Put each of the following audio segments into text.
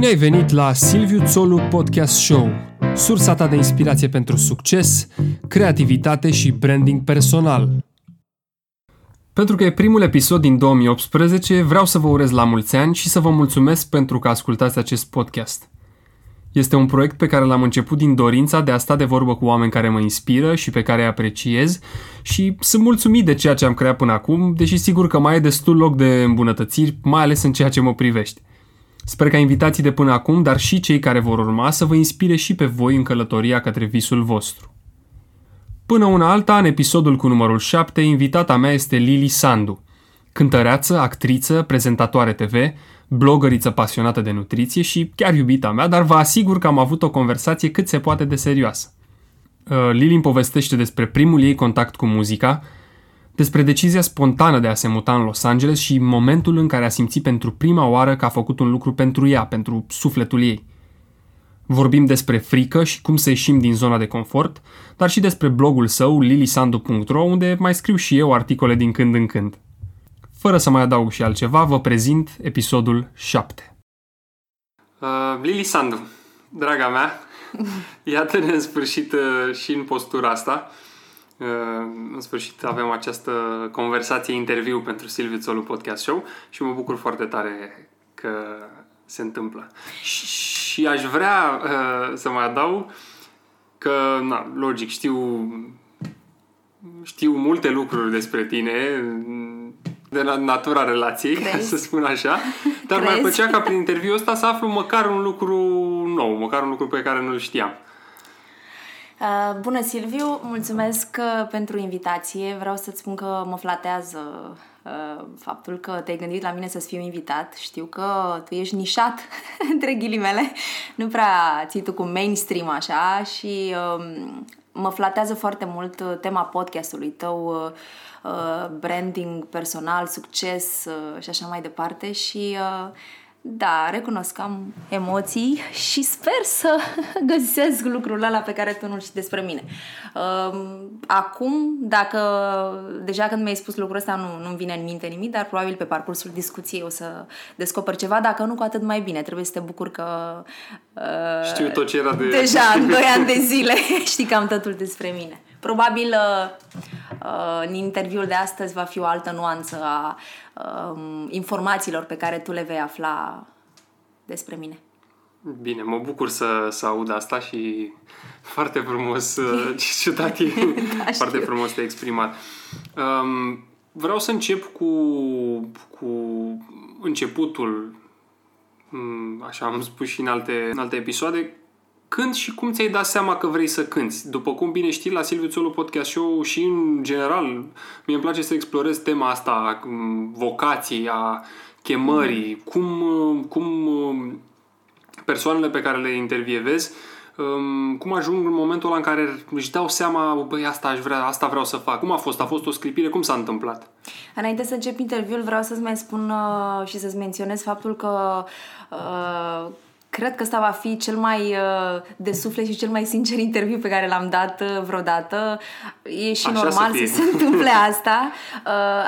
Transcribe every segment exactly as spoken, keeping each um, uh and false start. Bine ai venit la Silviu Țolu Podcast Show, sursa ta de inspirație pentru succes, creativitate și branding personal. Pentru că e primul episod din două mii optsprezece, vreau să vă urez la mulți ani și să vă mulțumesc pentru că ascultați acest podcast. Este un proiect pe care l-am început din dorința de a sta de vorbă cu oameni care mă inspiră și pe care îi apreciez și sunt mulțumit de ceea ce am creat până acum, deși sigur că mai e destul loc de îmbunătățiri, mai ales în ceea ce mă privește. Sper ca invitații de până acum, dar și cei care vor urma, să vă inspire și pe voi în călătoria către visul vostru. Până una alta, în episodul cu numărul șapte, invitata mea este Lili Sandu, cântăreață, actriță, prezentatoare te ve, blogăriță pasionată de nutriție și chiar iubita mea, dar vă asigur că am avut o conversație cât se poate de serioasă. Lili îmi povestește despre primul ei contact cu muzica, despre decizia spontană de a se muta în Los Angeles și momentul în care a simțit pentru prima oară că a făcut un lucru pentru ea, pentru sufletul ei. Vorbim despre frică și cum să ieșim din zona de confort, dar și despre blogul său, Lilisandu punct ro, unde mai scriu și eu articole din când în când. Fără să mai adaug și altceva, vă prezint episodul șapte. Uh, Lili Sandu, draga mea, iată-ne în sfârșit uh, și în postura asta. Uh, în sfârșit avem această conversație, interviu pentru Silviu Țolu Podcast Show și mă bucur foarte tare că se întâmplă. Și aș vrea uh, să mai adaug că, na, logic, știu, știu multe lucruri despre tine, de la natura relației, Crezi? Ca să spun așa, dar Crezi? Mi-ar plăcea ca prin interviul ăsta să aflu măcar un lucru nou, măcar un lucru pe care nu-l știam. Bună, Silviu! Mulțumesc pentru invitație. Vreau să-ți spun că mă flatează faptul că te-ai gândit la mine să-ți fiu invitat. Știu că tu ești nișat, între ghilimele, nu prea ții tu cu mainstream așa și mă flatează foarte mult tema podcastului tău, branding personal, succes și așa mai departe și... Da, recunosc că am emoții și sper să găsesc lucrul ăla pe care tu nu-l știi despre mine. Acum, dacă deja când mi-ai spus lucrul ăsta nu, nu-mi vine în minte nimic, dar probabil pe parcursul discuției o să descoper ceva, dacă nu, cu atât mai bine. Trebuie să te bucur că uh, știu tot ce era de deja în doi ani de zile știi cam totul despre mine. Probabil uh, în interviul de astăzi va fi o altă nuanță a uh, informațiilor pe care tu le vei afla despre mine. Bine, mă bucur să, să aud asta și foarte frumos, ce ciudat e, da, foarte frumos te-ai exprimat. Um, vreau să încep cu, cu începutul, așa am spus și în alte, în alte episoade. Când și cum ți-ai dat seama că vrei să cânti? După cum bine știi, la Silviu Țolu Podcast Show și în general, mie îmi place să explorez tema asta a vocației, a chemării, mm. cum, cum persoanele pe care le intervievez, cum ajung în momentul ăla în care își dau seama, băi, asta aș vrea, asta vreau să fac. Cum a fost? A fost o sclipire? Cum s-a întâmplat? Înainte să încep interviul, vreau să-ți mai spun și să-ți menționez faptul că... Uh, Cred că ăsta va fi cel mai de suflet și cel mai sincer interviu pe care l-am dat vreodată. E și așa normal să, să se întâmple asta.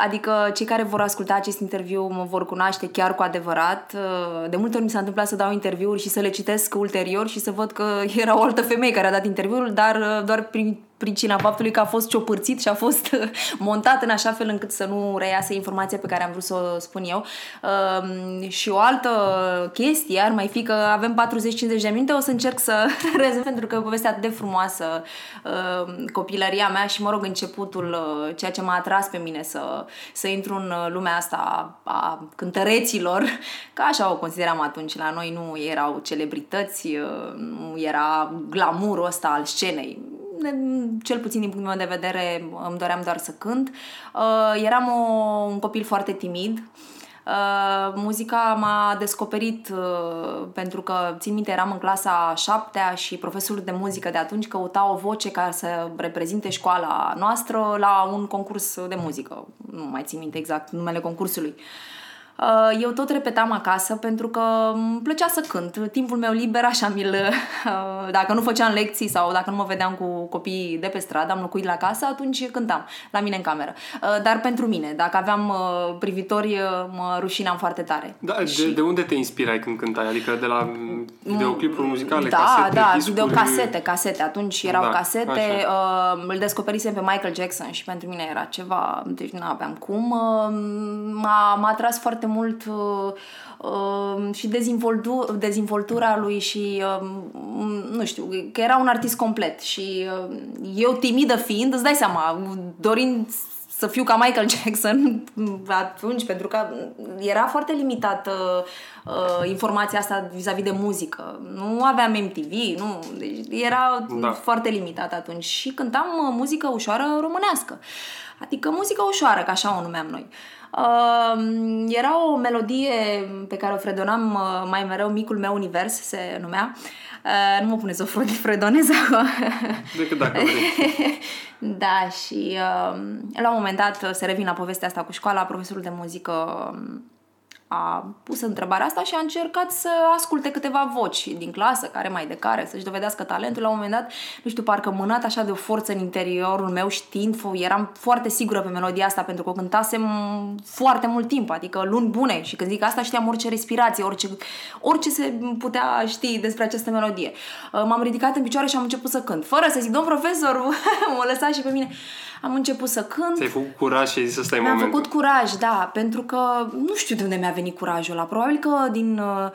Adică cei care vor asculta acest interviu mă vor cunoaște chiar cu adevărat. De multe ori mi s-a întâmplat să dau interviuri și să le citesc ulterior și să văd că era o altă femeie care a dat interviul, dar doar prin pricina faptului că a fost ciopârțit și a fost montat în așa fel încât să nu reiasă informația pe care am vrut să o spun eu. Um, și o altă chestie ar mai fi că avem patruzeci cincizeci de minute, o să încerc să rezum pentru că e o poveste atât de frumoasă, um, copilăria mea și, mă rog, începutul, ceea ce m-a atras pe mine să, să intru în lumea asta a, a cântăreților, că așa o consideram atunci. La noi nu erau celebrități, nu era glamurul ăsta al scenei. Cel puțin din punctul meu de vedere îmi doream doar să cânt. Uh, eram o, un copil foarte timid. Uh, muzica m-a descoperit uh, pentru că, țin minte, eram în clasa șaptea și profesorul de muzică de atunci căuta o voce care să reprezinte școala noastră la un concurs de muzică. Nu mai țin minte exact numele concursului. eu tot repetam acasă pentru că îmi plăcea să cânt. Timpul meu liber așa mi-l... Dacă nu făceam lecții sau dacă nu mă vedeam cu copiii de pe stradă, am locuit la casă, atunci cântam la mine în cameră. Dar pentru mine, dacă aveam privitori, mă rușinam foarte tare. Da, și... de, de unde te inspirai când cântai? Adică de la videoclipuri muzicale, da, casete, da, discuri? Da, videocasete, casete. Atunci erau da, casete. Așa. Îl descoperisem pe Michael Jackson și pentru mine era ceva, deci nu aveam cum. M-a, m-a atras foarte mult uh, și dezvoltu- dezvoltura lui și uh, nu știu, că era un artist complet și uh, eu timidă fiind, îți dai seama, dorind să fiu ca Michael Jackson atunci, pentru că era foarte limitată uh, informația asta vis-a-vis de muzică. Nu aveam M T V, nu, deci era da. foarte limitat atunci și cântam muzică ușoară românească. Adică muzică ușoară, că așa o numeam noi. Uh, era o melodie pe care o fredonam uh, mai mereu, Micul meu univers se numea. Uh, nu mă pune să o fredonez acum. Decât dacă vrei. Da, și uh, la un moment dat se revin la povestea asta cu școala, profesorul de muzică a pus întrebarea asta și a încercat să asculte câteva voci din clasă, care mai de care, să-și dovedească talentul. La un moment dat, nu știu, parcă mânat așa de o forță în interiorul meu, știind, eram foarte sigură pe melodia asta, pentru că o cântasem foarte mult timp, adică luni bune, și când zic asta știam orice respirație, orice, orice se putea ști despre această melodie. M-am ridicat în picioare și am început să cânt, fără să zic, domn profesor, mă lăsa și pe mine. Am început să cânt. Ți-ai făcut curaj și ai zis ăsta e momentul. Am făcut curaj, da, pentru că nu știu de unde mi-a venit curajul ăla. Probabil că din uh,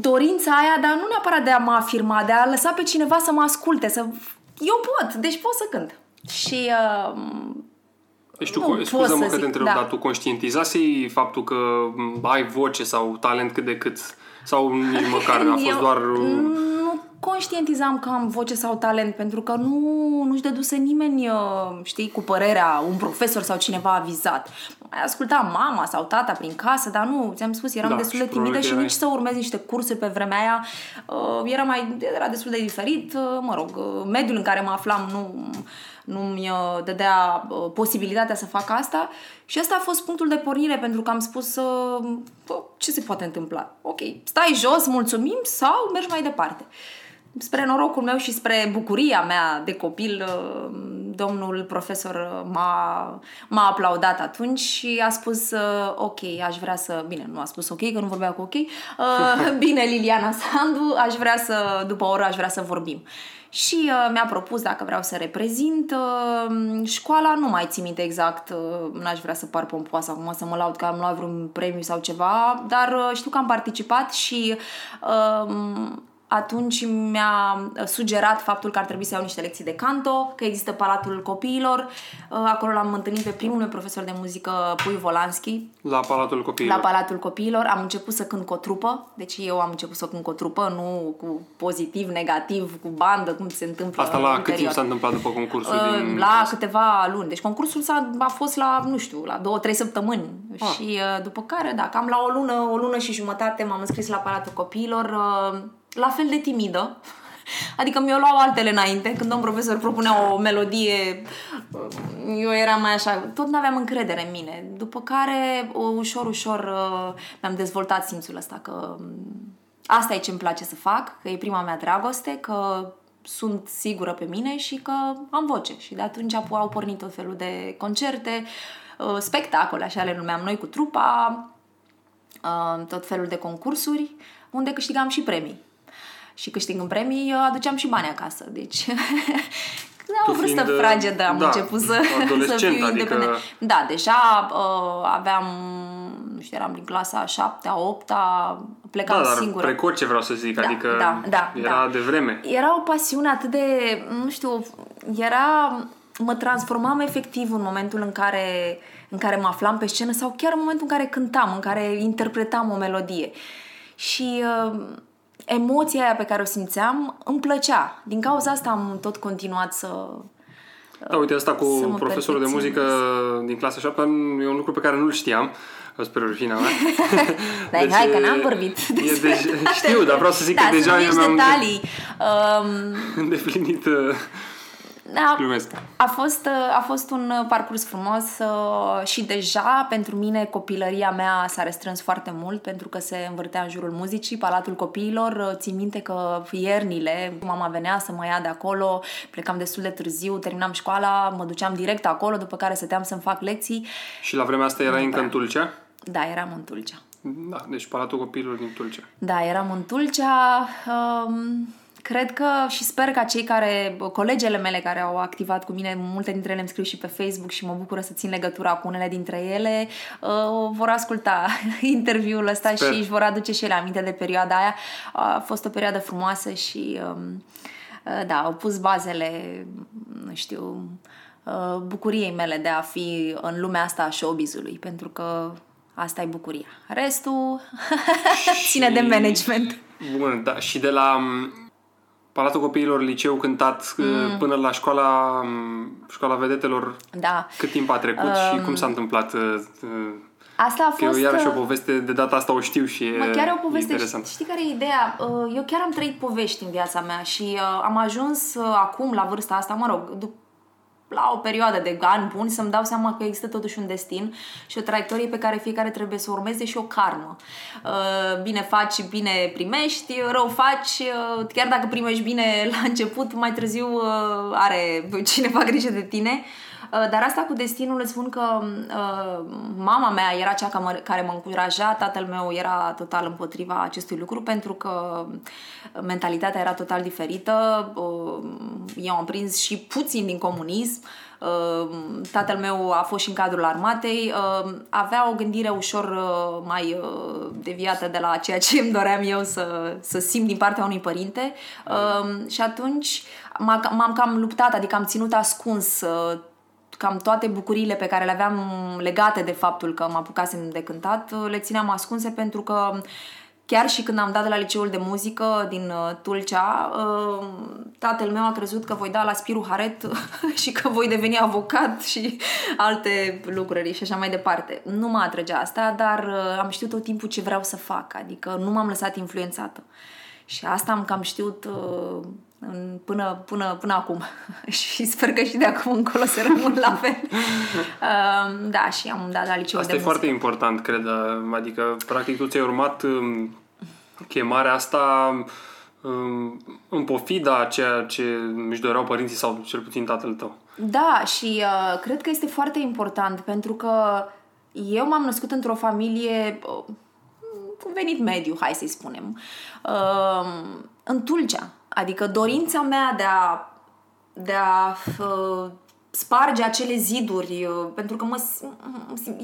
dorința aia, dar nu neapărat de a mă afirma, de a lăsa pe cineva să mă asculte, să... Eu pot, deci pot să cânt. Și... Uh, Știu, nu, scuză-mă că te întreb, da. Dar tu conștientizasei faptul că ai voce sau talent cât de cât? Sau nici măcar a fost eu... doar... Uh... conștientizam că am voce sau talent, pentru că nu, nu-și dăduse nimeni, știi, cu părerea, un profesor sau cineva avizat. Mai ascultam mama sau tata prin casă, dar nu, ți-am spus, eram da, destul de timidă și nici ai... să urmez niște cursuri pe vremea aia. Era, mai, era destul de diferit, mă rog, mediul în care mă aflam nu... nu mi dădea posibilitatea să fac asta și ăsta a fost punctul de pornire, pentru că am spus bă, ce se poate întâmpla? Ok, stai jos, mulțumim sau mergi mai departe. Spre norocul meu și spre bucuria mea de copil, domnul profesor m-a, m-a aplaudat atunci și a spus ok, aș vrea să... Bine, nu a spus ok, că nu vorbea cu ok. Bine, Liliana Sandu, aș vrea să... După o oră aș vrea să vorbim. Și uh, mi-a propus dacă vreau să reprezint uh, școala, nu mai țin minte exact, uh, n-aș vrea să par pompoasă acum, să mă laud că am luat vreun premiu sau ceva, dar uh, știu că am participat și uh, atunci mi-a sugerat faptul că ar trebui să iau niște lecții de canto, că există Palatul Copiilor, uh, acolo l-am întâlnit pe primul meu profesor de muzică, Pui Volanschi. La Palatul Copiilor. La Palatul Copiilor. Am început să cânt cu o trupă, deci eu am început să cânt cu o trupă, nu cu pozitiv, negativ, cu bandă, cum se întâmplă. Asta la cât timp s-a întâmplat după concursul? Uh, din... La câteva luni. Deci concursul s-a, a fost la, nu știu, la două, trei săptămâni. Ah. Și uh, după care, da, cam la o lună, o lună și jumătate m-am înscris la Palatul Copiilor, uh, la fel de timidă. Adică mi-o luau altele înainte. Când domn profesor propunea o melodie, eu eram mai așa, tot n-aveam încredere în mine. După care, ușor, ușor mi-am dezvoltat simțul ăsta că asta e ce-mi place să fac, că e prima mea dragoste, că sunt sigură pe mine și că am voce. Și de atunci au pornit tot felul de concerte, spectacole, așa le numeam noi cu trupa, tot felul de concursuri, unde câștigam și premii. Și câștigând premii, aduceam și bani acasă. Deci, la o vârstă fragedă am da, început să, să fiu independentă. Adică... Da, deja uh, aveam, nu știu, eram din clasa șaptea, opta, plecam da, singură. Precoce vreau să zic, da, adică da, da, era da. de vreme. Era o pasiune atât de, nu știu, era... Mă transformam efectiv în momentul în care, în care mă aflam pe scenă sau chiar în momentul în care cântam, în care interpretam o melodie. Și... Uh, emoția aia pe care o simțeam îmi plăcea. Din cauza asta am tot continuat să... Da, uite, asta cu profesorul de muzică din clasa șaptea e un lucru pe care nu-l știam. Spre rușinea mea. Dar deci, hai că n-am vorbit despre... Deci, știu, dar vreau să zic da, că deja eu mi-am... Da, sunt detalii. Îndeplinit... a, a, fost, a fost un parcurs frumos și deja pentru mine copilăria mea s-a restrâns foarte mult pentru că se învârtea în jurul muzicii, Palatul Copiilor. Țin minte că iernile mama venea să mă ia de acolo, plecam destul de târziu, terminam școala, mă duceam direct acolo, după care stăteam să-mi fac lecții. Și la vremea asta erai da. încă în Tulcea? Da, eram în Tulcea. Da, deci Palatul Copiilor din Tulcea. Da, eram în Tulcea. Um, cred că și sper ca cei care, colegele mele care au activat cu mine, multe dintre ele îmi scriu și pe Facebook și mă bucură să țin legătura cu unele dintre ele, uh, vor asculta interviul ăsta sper. și își vor aduce și ele aminte de perioada aia. A fost o perioadă frumoasă și um, uh, da, au pus bazele, nu știu, uh, bucuriei mele de a fi în lumea asta a showbizului, pentru că asta e bucuria. Restul și... ține de management. Bun, da. Și de la Palatul Copiilor, liceu cântat, mm. până la școala, școala vedetelor, da. cât timp a trecut um... și cum s-a întâmplat? Asta a fost... Că eu iarăși o poveste, de data asta o știu și mă, chiar e o poveste, interesant. Știi care e ideea? Eu chiar am trăit povești în viața mea și am ajuns acum la vârsta asta, mă rog, după la o perioadă de ani buni să-mi dau seama că există totuși un destin și o traiectorie pe care fiecare trebuie să urmeze și o karmă. Bine faci, bine primești, rău faci, chiar dacă primești bine la început, mai târziu are cineva grijă de tine. Dar asta cu destinul, îți spun că uh, mama mea era cea care mă încuraja, tatăl meu era total împotriva acestui lucru pentru că mentalitatea era total diferită. Uh, eu am prins și puțin din comunism. Uh, tatăl meu a fost și în cadrul armatei. Uh, avea o gândire ușor uh, mai uh, deviată de la ceea ce îmi doream eu să, să simt din partea unui părinte. Uh, și atunci m-am cam luptat, adică am ținut ascuns uh, cam toate bucuriile pe care le aveam legate de faptul că mă apucasem de cântat, le țineam ascunse pentru că chiar și când am dat la liceul de muzică din Tulcea, tatăl meu a crezut că voi da la Spiru Haret și că voi deveni avocat și alte lucruri și așa mai departe. Nu mă atrăgea asta, dar am știut tot timpul ce vreau să fac, adică nu m-am lăsat influențată. Și asta am cam știut până, până, până acum și sper că și de acum încolo să rămân la fel. Da, și am dat la liceu asta de muzică. Asta e foarte important, cred. Adică, practic, tu ți-ai urmat chemarea asta în pofida ceea ce își doreau părinții sau cel puțin tatăl tău. Da, și uh, cred că este foarte important pentru că eu m-am născut într-o familie uh, cu venit mediu, hai să-i spunem, uh, în Tulcea. Adică dorința mea de a, de a uh, sparge acele ziduri, uh, pentru că mă,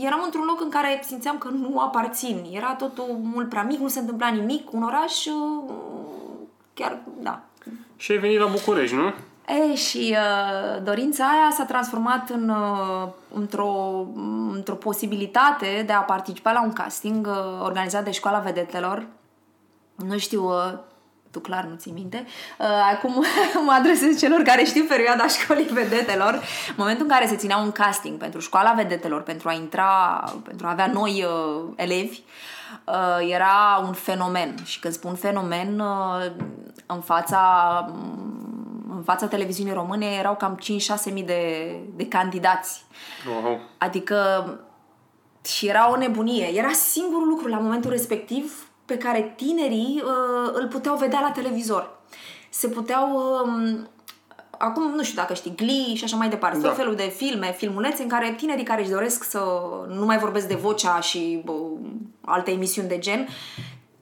eram într-un loc în care simțeam că nu aparțin. Era totul mult prea mic, nu se întâmpla nimic, un oraș uh, chiar, da. Și ai venit la București, nu? E, și uh, dorința aia s-a transformat în, uh, într-o, într-o posibilitate de a participa la un casting uh, organizat de Școala Vedetelor. Nu știu... Uh, tu clar nu ții minte. Acum mă adresez celor care știu perioada Școlii Vedetelor. Momentul în care se ținea un casting pentru Școala Vedetelor, pentru a intra, pentru a avea noi uh, elevi, uh, era un fenomen. Și când spun fenomen, uh, în fața în fața televiziunii române erau cam cinci șase mii de, de candidați. Wow. Adică și era o nebunie. Era singurul lucru la momentul respectiv pe care tinerii uh, îl puteau vedea la televizor. Se puteau... Uh, acum, nu știu dacă știi, Glee și așa mai departe. Da. Tot felul de filme, filmulețe în care tinerii care își doresc să nu mai vorbesc de Vocea și uh, alte emisiuni de gen,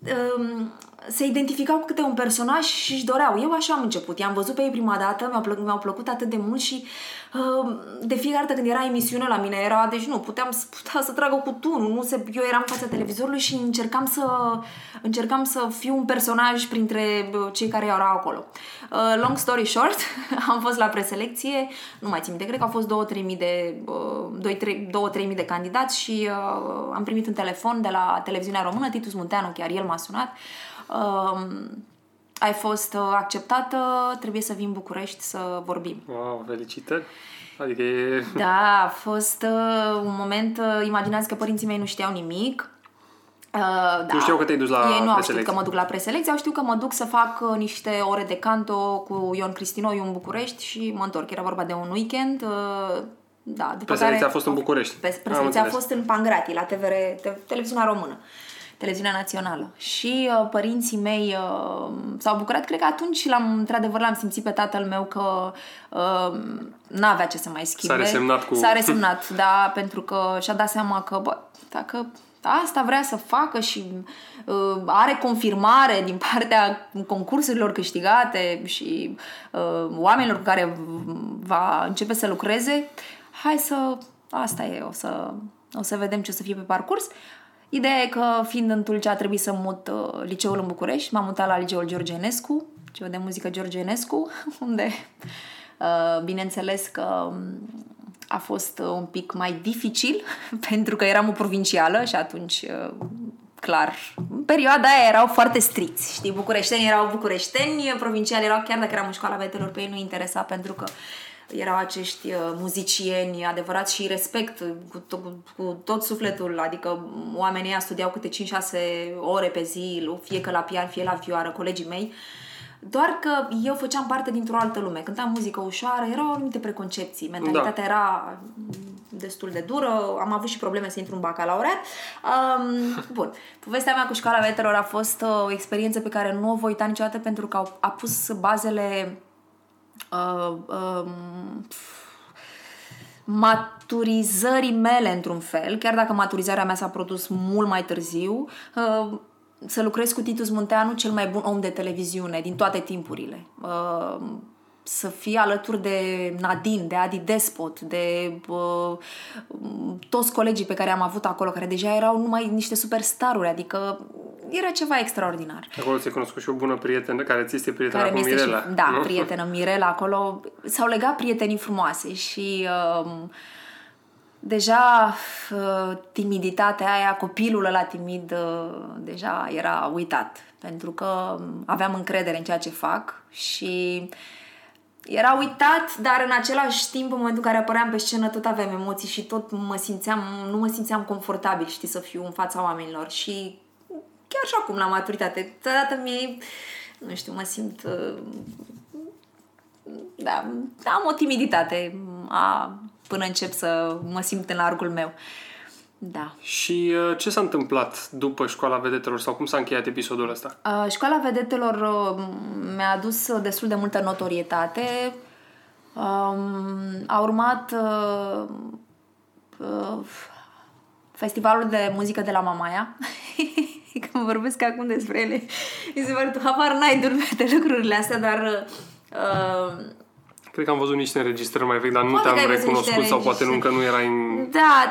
uh, se identificau cu câte un personaj și își doreau. Eu așa am început. I-am văzut pe ei prima dată, mi-au plăcut, mi-au plăcut atât de mult și uh, de fiecare dată când era emisiune la mine era, deci nu, puteam putea să trag o cu tunul, nu se, eu eram în fața televizorului și încercam să încercam să fiu un personaj printre cei care erau acolo. Uh, long story short, am fost la preselecție, nu mai țin minte, cred că au fost două trei mii de uh, doi trei mii de candidați și uh, am primit un telefon de la televiziunea română, Titus Munteanu, chiar el m-a sunat. Uh, ai fost acceptată, trebuie să vii în București să vorbim. Wow, felicitări! Adică e... Da, a fost uh, un moment, uh, imaginați că părinții mei nu știau nimic, Uh, da. Eu știu că te-ai dus la preselecție. Ei nu au știut că mă duc la preselecție, au știut că mă duc să fac niște ore de canto cu Ion Cristinoiul în București și mă întorc. Era vorba de un weekend. Uh, da, după preselecția care... a fost în București. Preselecția a fost în Pangrati, la T V R, te- televiziunea română. Televiziunea națională. Și uh, părinții mei uh, s-au bucurat. Cred că atunci, l-am, într-adevăr, l-am simțit pe tatăl meu că uh, n-avea ce să mai schimbe. S-a resemnat cu... S-a resemnat, da, pentru că și-a dat seama că, bă, dacă... asta vrea să facă și uh, are confirmare din partea concursurilor câștigate și uh, oamenilor cu care va începe să lucreze. Hai să... Asta e, o să, o să vedem ce o să fie pe parcurs. Ideea e că, fiind în Tulcea, a trebuit să mut uh, liceul în București. M-am mutat la liceul George Enescu, liceu de muzică George Enescu, unde, uh, bineînțeles că... a fost un pic mai dificil pentru că eram o provincială și atunci, clar, în perioada aia erau foarte stricți, știi, bucureșteni erau bucureșteni, provinciali erau, chiar dacă eram în Școala Vedetelor, pe ei nu interesa pentru că erau acești muzicieni adevărați și respect cu tot, cu tot sufletul, adică oamenii ăia studiau câte cinci șase ore pe zi, fie că la pian, fie la vioară, colegii mei. Doar că eu făceam parte dintr-o altă lume. Cântam muzică ușoară, erau anumite preconcepții. Mentalitatea da. era destul de dură. Am avut și probleme să intru în bacalaureat. Um, bun. Povestea mea cu Școala Vedetelor a fost o experiență pe care nu o voi uita niciodată pentru că a pus bazele uh, uh, maturizării mele într-un fel. Chiar dacă maturizarea mea s-a produs mult mai târziu, uh, să lucrez cu Titus Munteanu, cel mai bun om de televiziune din toate timpurile. Să fii alături de Nadine, de Adi Despot, de toți colegii pe care am avut acolo, care deja erau numai niște superstaruri, adică era ceva extraordinar. Acolo ți-ai cunoscut și o bună prietenă, care ți este prietenă care cu Mirela. Și, da, nu? prietenă Mirela, acolo s-au legat prietenii frumoase și... Um, deja timiditatea aia, copilul ăla timid deja era uitat pentru că aveam încredere în ceea ce fac și era uitat, dar în același timp, în momentul în care apăream pe scenă, tot aveam emoții și tot mă simțeam, nu mă simțeam confortabil, știi, să fiu în fața oamenilor și chiar și acum la maturitate, totodată mi-e, nu știu, mă simt, da, am o timiditate a până încep să mă simt în largul meu. Da. Și ce s-a întâmplat după Școala Vedetelor sau cum s-a încheiat episodul ăsta? Școala Vedetelor mi-a adus destul de multă notorietate. A urmat festivalul de muzică de la Mamaia. Când vorbesc acum despre ele, mi se pare, tu habar n-ai durmete lucrurile astea, dar... Cred că am văzut niște înregistrări mai vechi, dar nu poate te-am recunoscut sau poate nu, încă nu erai în... Da,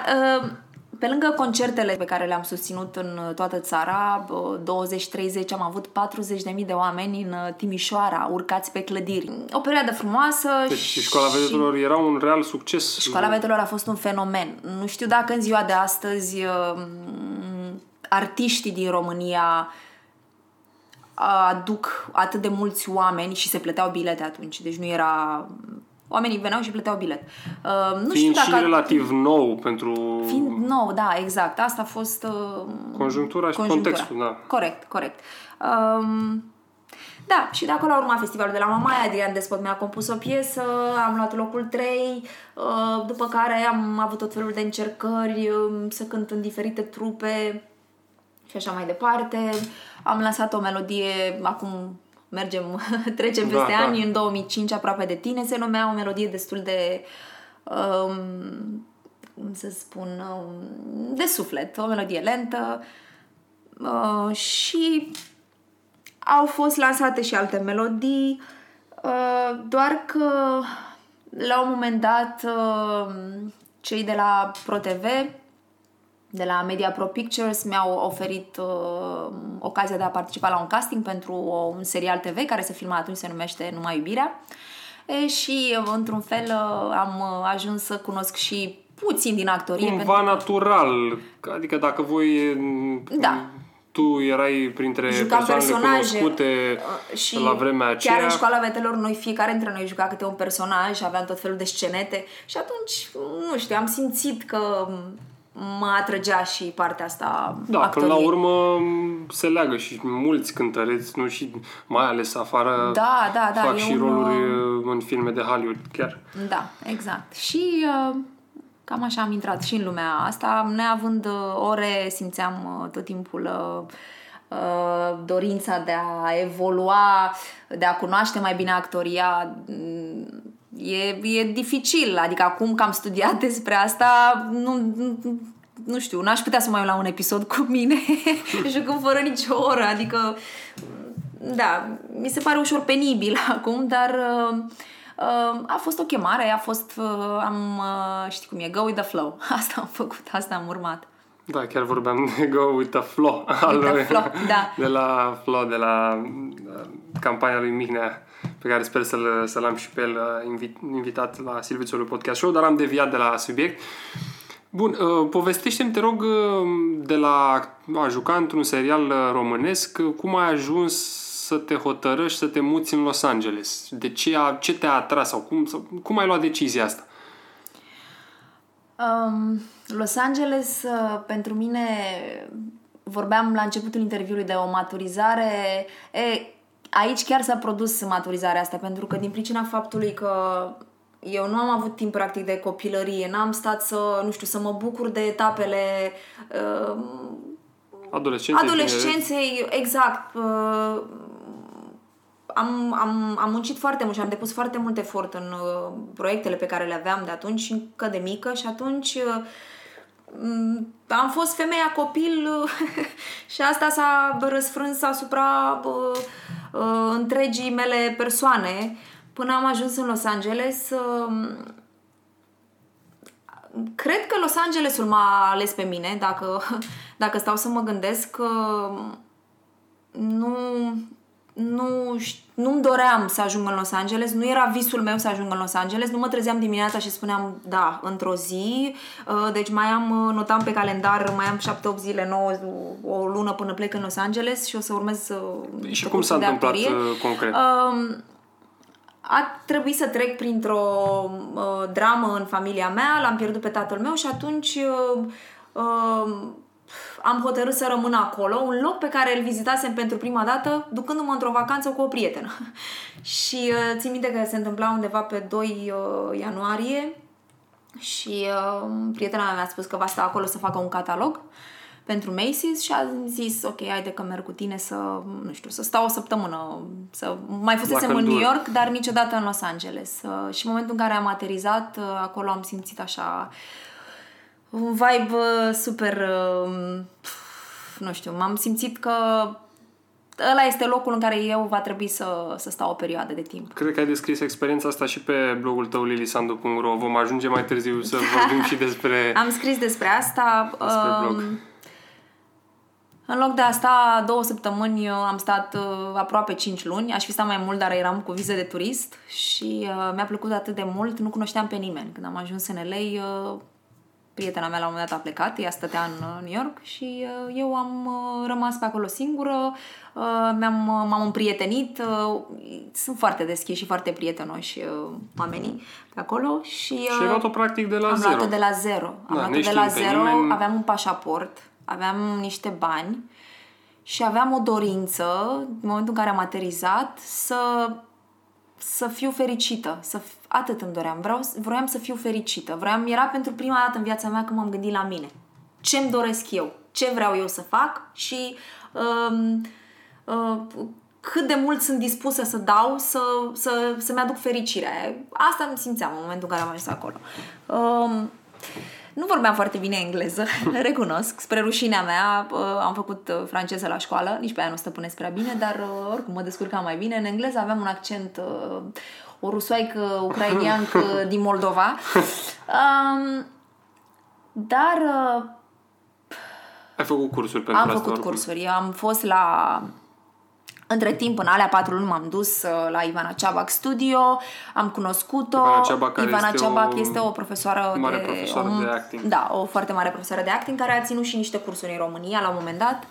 pe lângă concertele pe care le-am susținut în toată țara, douăzeci treizeci, am avut patruzeci de mii de oameni în Timișoara, urcați pe clădiri. O perioadă frumoasă. Deci și Școala Vedetelor era un real succes. Școala Vedetelor a fost un fenomen. Nu știu dacă în ziua de astăzi artiștii din România... aduc atât de mulți oameni și se plăteau bilete atunci, deci nu era... Oamenii veneau și plăteau bilet. Uh, nu fiind știu dacă... și relativ nou pentru... Fiind nou, da, exact. Asta a fost... Uh, conjunctura și conjunctura. Contextul, da. Corect, corect. Um, da, și de acolo a urmat festivalul de la Mamaia, Adi Despot mi-a compus o piesă, am luat locul trei, uh, după care am avut tot felul de încercări uh, să cânt în diferite trupe, și așa mai departe. Am lansat o melodie, acum mergem, trecem peste da, ani, da. În două mii cinci, Aproape de tine se numea, o melodie destul de, um, cum să spun, um, de suflet, o melodie lentă uh, și au fost lansate și alte melodii, uh, doar că la un moment dat uh, cei de la Pro T V, de la Media Pro Pictures, mi-au oferit uh, ocazia de a participa la un casting pentru o, un serial T V care se filma atunci, se numește Numai Iubirea e, și într-un fel uh, am ajuns să cunosc și puțin din actorie. Cumva pentru... natural, adică dacă voi... Da. Tu erai printre juca persoanele cunoscute și la vremea aceea. Chiar în Școala Vedetelor, noi, fiecare dintre noi juca câte un personaj, aveam tot felul de scenete și atunci, nu știu, am simțit că... mă atrăgea și partea asta da, actorie. Până la urmă se leagă și mulți cântăreți, nu și mai ales afară, da, da, da, fac și un... roluri în filme de Hollywood chiar. Da, exact. Și uh, cam așa am intrat și în lumea asta. Neavând ore, simțeam tot timpul uh, uh, dorința de a evolua, de a cunoaște mai bine actoria. E, e dificil, adică acum că am studiat despre asta, nu, nu, nu știu, n-aș putea să mai iau la un episod cu mine jucând fără nicio oră, adică da, mi se pare ușor penibil acum, dar uh, a fost o chemare, a fost, uh, am, uh, știi cum e, go with the flow, asta am făcut, asta am urmat. Da, chiar vorbeam de go with the flow, with the flow da. de la flow, de la campania lui Mihnea, pe care sper să-l, să-l am și pe el invit, invitat la Silviu Țolu Podcast Show, dar am deviat de la subiect. Bun, povestește-mi, te rog, de la a juca într-un serial românesc, cum ai ajuns să te hotărăști să te muți în Los Angeles? De ce, a, ce te-a atras sau cum, sau cum ai luat decizia asta? Um, Los Angeles, pentru mine, vorbeam la începutul interviului de o maturizare... E, Aici chiar s-a produs maturizarea asta, pentru că din pricina faptului că eu nu am avut timp practic de copilărie, n-am stat să, nu știu, să mă bucur de etapele uh, adolescenței, adolescenței exact. Uh, am, am, am muncit foarte mult și am depus foarte mult efort în uh, proiectele pe care le aveam de atunci, încă de mică, și atunci... Uh, am fost femeia copil și asta s-a răsfrâns asupra uh, uh, întregii mele persoane până am ajuns în Los Angeles. Uh, cred că Los Angelesul m-a ales pe mine, dacă, dacă stau să mă gândesc că uh, nu... Nu, nu-mi doream să ajung în Los Angeles, nu era visul meu să ajung în Los Angeles, nu mă trezeam dimineața și spuneam, da, într-o zi, deci mai am, notam pe calendar, mai am șapte opt zile, nouă, o lună până plec în Los Angeles și o să urmez. Și cum s-a întâmplat concret? A trebuit să trec printr-o dramă în familia mea, l-am pierdut pe tatăl meu și atunci... am hotărât să rămân acolo, un loc pe care îl vizitasem pentru prima dată ducându-mă într-o vacanță cu o prietenă. Și țin minte că se întâmpla undeva pe doi ianuarie și uh, prietena mea mi-a spus că va sta acolo să facă un catalog pentru Macy's și a zis, ok, haide că merg cu tine să, nu știu, să stau o săptămână. Să... Mai fusesem în New York, dar niciodată în Los Angeles. Uh, și în momentul în care am aterizat, uh, acolo am simțit așa... un vibe super, nu știu, m-am simțit că ăla este locul în care eu va trebui să, să stau o perioadă de timp. Cred că ai descris experiența asta și pe blogul tău Lili Sandu punct ro. Vom ajunge mai târziu să vorbim și despre... Am scris despre asta. Despre blog. În loc de a sta două săptămâni, am stat aproape cinci luni. Aș fi stat mai mult, dar eram cu vize de turist și mi-a plăcut atât de mult. Nu cunoșteam pe nimeni. Când am ajuns în L A... prietena mea la un moment dat a plecat, ea stătea în New York și eu am rămas pe acolo singură, m-am, m-am împrietenit, sunt foarte deschiși și foarte prietenoși oamenii pe acolo. Și, și ai luat-o practic de la am zero. Am luat-o de la zero. Am da, luat-o de la zero, nimeni... aveam un pașaport, aveam niște bani și aveam o dorință, în momentul în care am aterizat, să... să fiu fericită, să f- atât îmi doream, vreau, vroiam să fiu fericită, vroiam, era pentru prima dată în viața mea când m-am gândit la mine, ce-mi doresc eu, ce vreau eu să fac și um, uh, cât de mult sunt dispusă să dau, să, să, să-mi aduc fericirea. Asta îmi simțeam în momentul în care am ajuns acolo. Um, nu vorbeam foarte bine engleză, recunosc, spre rușinea mea, am făcut franceză la școală, nici pe aia nu stăpânesc prea bine, dar oricum mă descurcam mai bine. În engleză aveam un accent, o rusoaică ucrainiancă din Moldova, dar... Ai făcut cursuri pentru asta? Am făcut cursuri, eu am fost la... Între timp, în alea patru luni m-am dus la Ivana Ceabac Studio, am cunoscut-o. Ivana Ceabac, Ivana este, Ceabac o... este o profesoară, mare de... profesoară o... de acting. Da, o foarte mare profesoară de acting care a ținut și niște cursuri în România la un moment dat.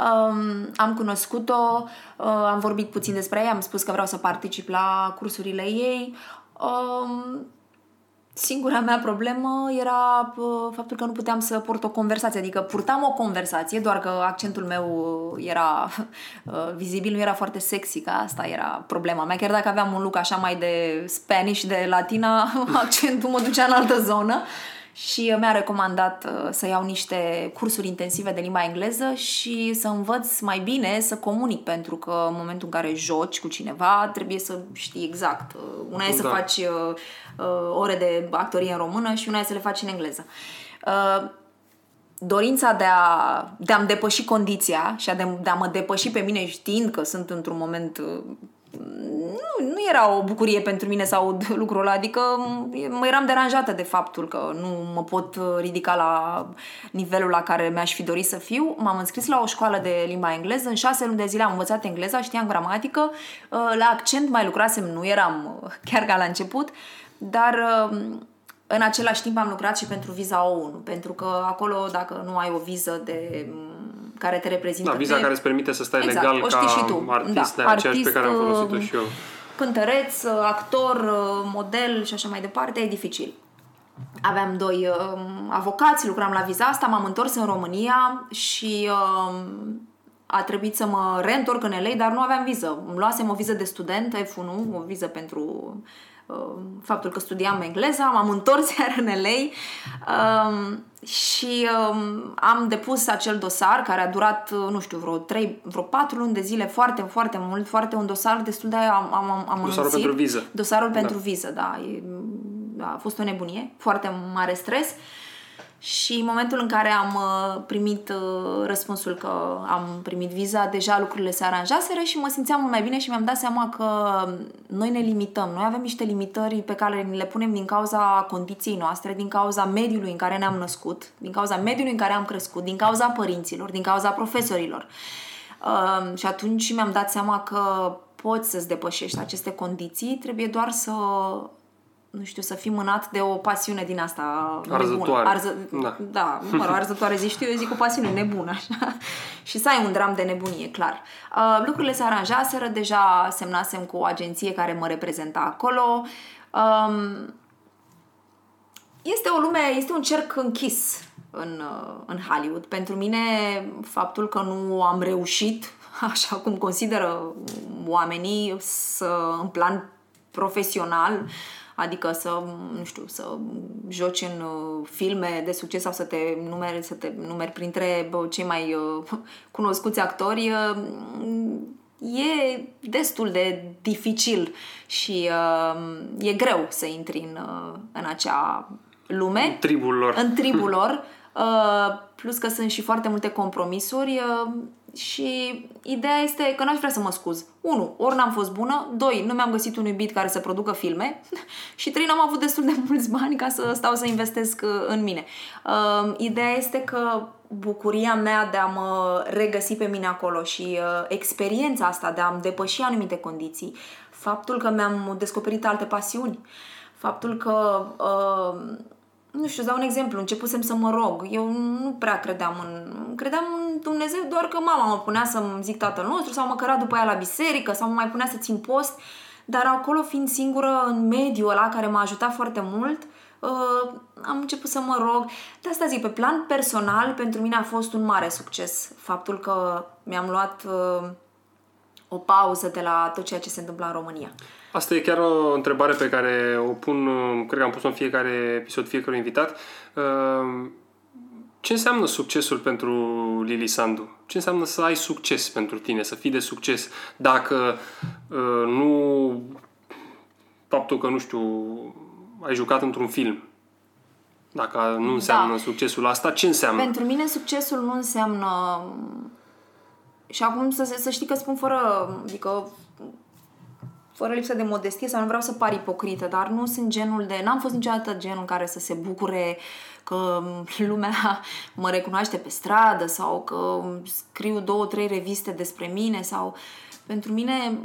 Um, am cunoscut-o, um, am vorbit puțin despre ea, am spus că vreau să particip la cursurile ei. Um, Singura mea problemă era faptul că nu puteam să port o conversație, adică purtam o conversație, doar că accentul meu era vizibil, nu era foarte sexy, că asta era problema mea. Chiar dacă aveam un look așa mai de Spanish, de latina, accentul mă ducea în altă zonă și mi-a recomandat să iau niște cursuri intensive de limba engleză și să învăț mai bine să comunic, pentru că în momentul în care joci cu cineva trebuie să știi exact. Una e să da. faci uh, ore de actorie în română și una e să le faci în engleză. Uh, dorința de, a, de a-mi depăși condiția și a de, de a mă depăși pe mine știind că sunt într-un moment... Uh, Nu, nu era o bucurie pentru mine să aud lucrul ăla, adică mă eram deranjată de faptul că nu mă pot ridica la nivelul la care mi-aș fi dorit să fiu. M-am înscris la o școală de limba engleză, în șase luni de zile am învățat engleza, știam gramatică, la accent mai lucrasem, nu eram chiar ca la început, dar în același timp am lucrat și pentru viza O unu, pentru că acolo dacă nu ai o viză de... care te reprezintă. Da, viza pe... care îți permite să stai exact, legal ca și tu. artist, da, da, artist pe care am folosit-o și eu. Cântăreț, actor, model și așa mai departe, e dificil. Aveam doi uh, avocați, lucram la viza asta, m-am întors în România și uh, a trebuit să mă reîntorc în L A, dar nu aveam viză. Îmi luasem o viză de student, F unu, o viză pentru uh, faptul că studiam engleza, m-am întors iar în L A. Uh, și um, am depus acel dosar care a durat, nu știu, vreo trei, vreo patru luni de zile, foarte, foarte mult, foarte un dosar destul de am am am Dosarul pentru viză. Dosarul da. pentru viză, da. E, a fost o nebunie, foarte mare stres. Și în momentul în care am primit răspunsul că am primit viza, deja lucrurile se aranjaseră și mă simțeam mult mai bine și mi-am dat seama că noi ne limităm. Noi avem niște limitări pe care le punem din cauza condiției noastre, din cauza mediului în care ne-am născut, din cauza mediului în care am crescut, din cauza părinților, din cauza profesorilor. Și atunci mi-am dat seama că poți să-ți depășești aceste condiții, trebuie doar să... nu știu, să fii mânat de o pasiune din asta arzătoare. Arză... Da. da, mă rog, arzătoare zici tu, eu zic o pasiune nebună, așa. Și să ai un dram de nebunie, clar. Uh, lucrurile se aranjaseră, deja semnasem cu o agenție care mă reprezenta acolo. Um, este o lume, este un cerc închis în, în Hollywood. Pentru mine, faptul că nu am reușit, așa cum consideră oamenii, să, în plan profesional, adică să, nu știu, să joci în filme de succes sau să te numeri, să te numeri printre cei mai cunoscuți actori, e destul de dificil și e greu să intri în, în acea lume. În tribul lor. În tribul lor. Plus că sunt și foarte multe compromisuri și ideea este că n-aș vrea să mă scuz. Unu, ori n-am fost bună, doi, nu mi-am găsit un iubit care să producă filme și trei, n-am avut destul de mulți bani ca să stau să investesc în mine. Ideea este că bucuria mea de a mă regăsi pe mine acolo și experiența asta de a-mi depăși anumite condiții, faptul că mi-am descoperit alte pasiuni, faptul că... nu știu, îți dau un exemplu, începusem să mă rog. Eu nu prea credeam în... Credeam în Dumnezeu doar că mama mă punea să-mi zic Tatăl nostru sau mă căra după aia la biserică sau mă mai punea să țin post, dar acolo fiind singură în mediul ăla care m-a ajutat foarte mult, uh, am început să mă rog. De asta zic, pe plan personal, pentru mine a fost un mare succes faptul că mi-am luat... Uh, o pauză de la tot ceea ce se întâmplă în România. Asta e chiar o întrebare pe care o pun, cred că am pus-o în fiecare episod, fiecare invitat. Ce înseamnă succesul pentru Lili Sandu? Ce înseamnă să ai succes pentru tine, să fii de succes? Dacă nu... faptul că, nu știu, ai jucat într-un film. Dacă nu înseamnă da. succesul asta, ce înseamnă? Pentru mine succesul nu înseamnă... Și acum să, să știi că spun fără, adică, fără lipsă de modestie sau nu vreau să par ipocrită, dar nu sunt genul de, n-am fost niciodată genul care să se bucure că lumea mă recunoaște pe stradă sau că scriu două, trei reviste despre mine sau... Pentru mine,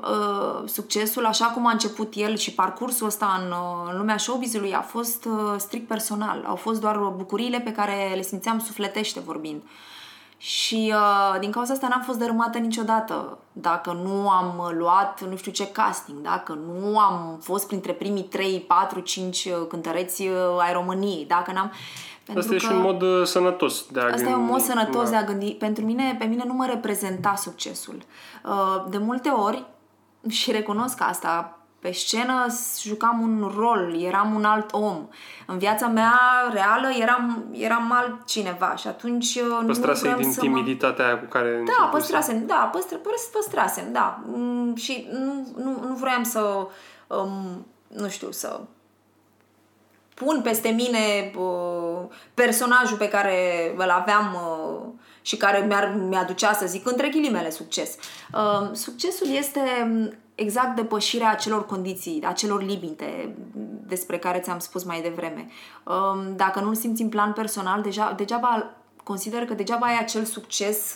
succesul, așa cum a început el și parcursul ăsta în, în lumea showbizului, a fost strict personal. Au fost doar bucuriile pe care le simțeam sufletește vorbind. și uh, din cauza asta n-am fost dărâmată niciodată. Dacă nu am luat nu știu ce casting, dacă nu am fost printre primii trei, patru, cinci cântăreți ai României, dacă n-am... Asta e și un mod sănătos de a gândi. Asta e un mod sănătos de a gândi. Pentru mine, pe mine nu mă reprezenta succesul. Uh, de multe ori, și recunosc asta, pe scenă jucam un rol, eram un alt om. În viața mea reală eram, eram altcineva și atunci păstrasem din timiditatea mă... aia cu care... Da, păstrasem, da, păstra, păstrasem, da. Mm, și nu, nu, nu vroiam să, um, nu știu, să pun peste mine uh, personajul pe care îl aveam uh, și care mi-ar, mi-aducea, să zic, între ghilimele, succes. Uh, succesul este... exact depășirea acelor condiții, acelor limite despre care ți-am spus mai devreme. Dacă nu-l simți în plan personal, deja, degeaba consider că degeaba ai acel succes,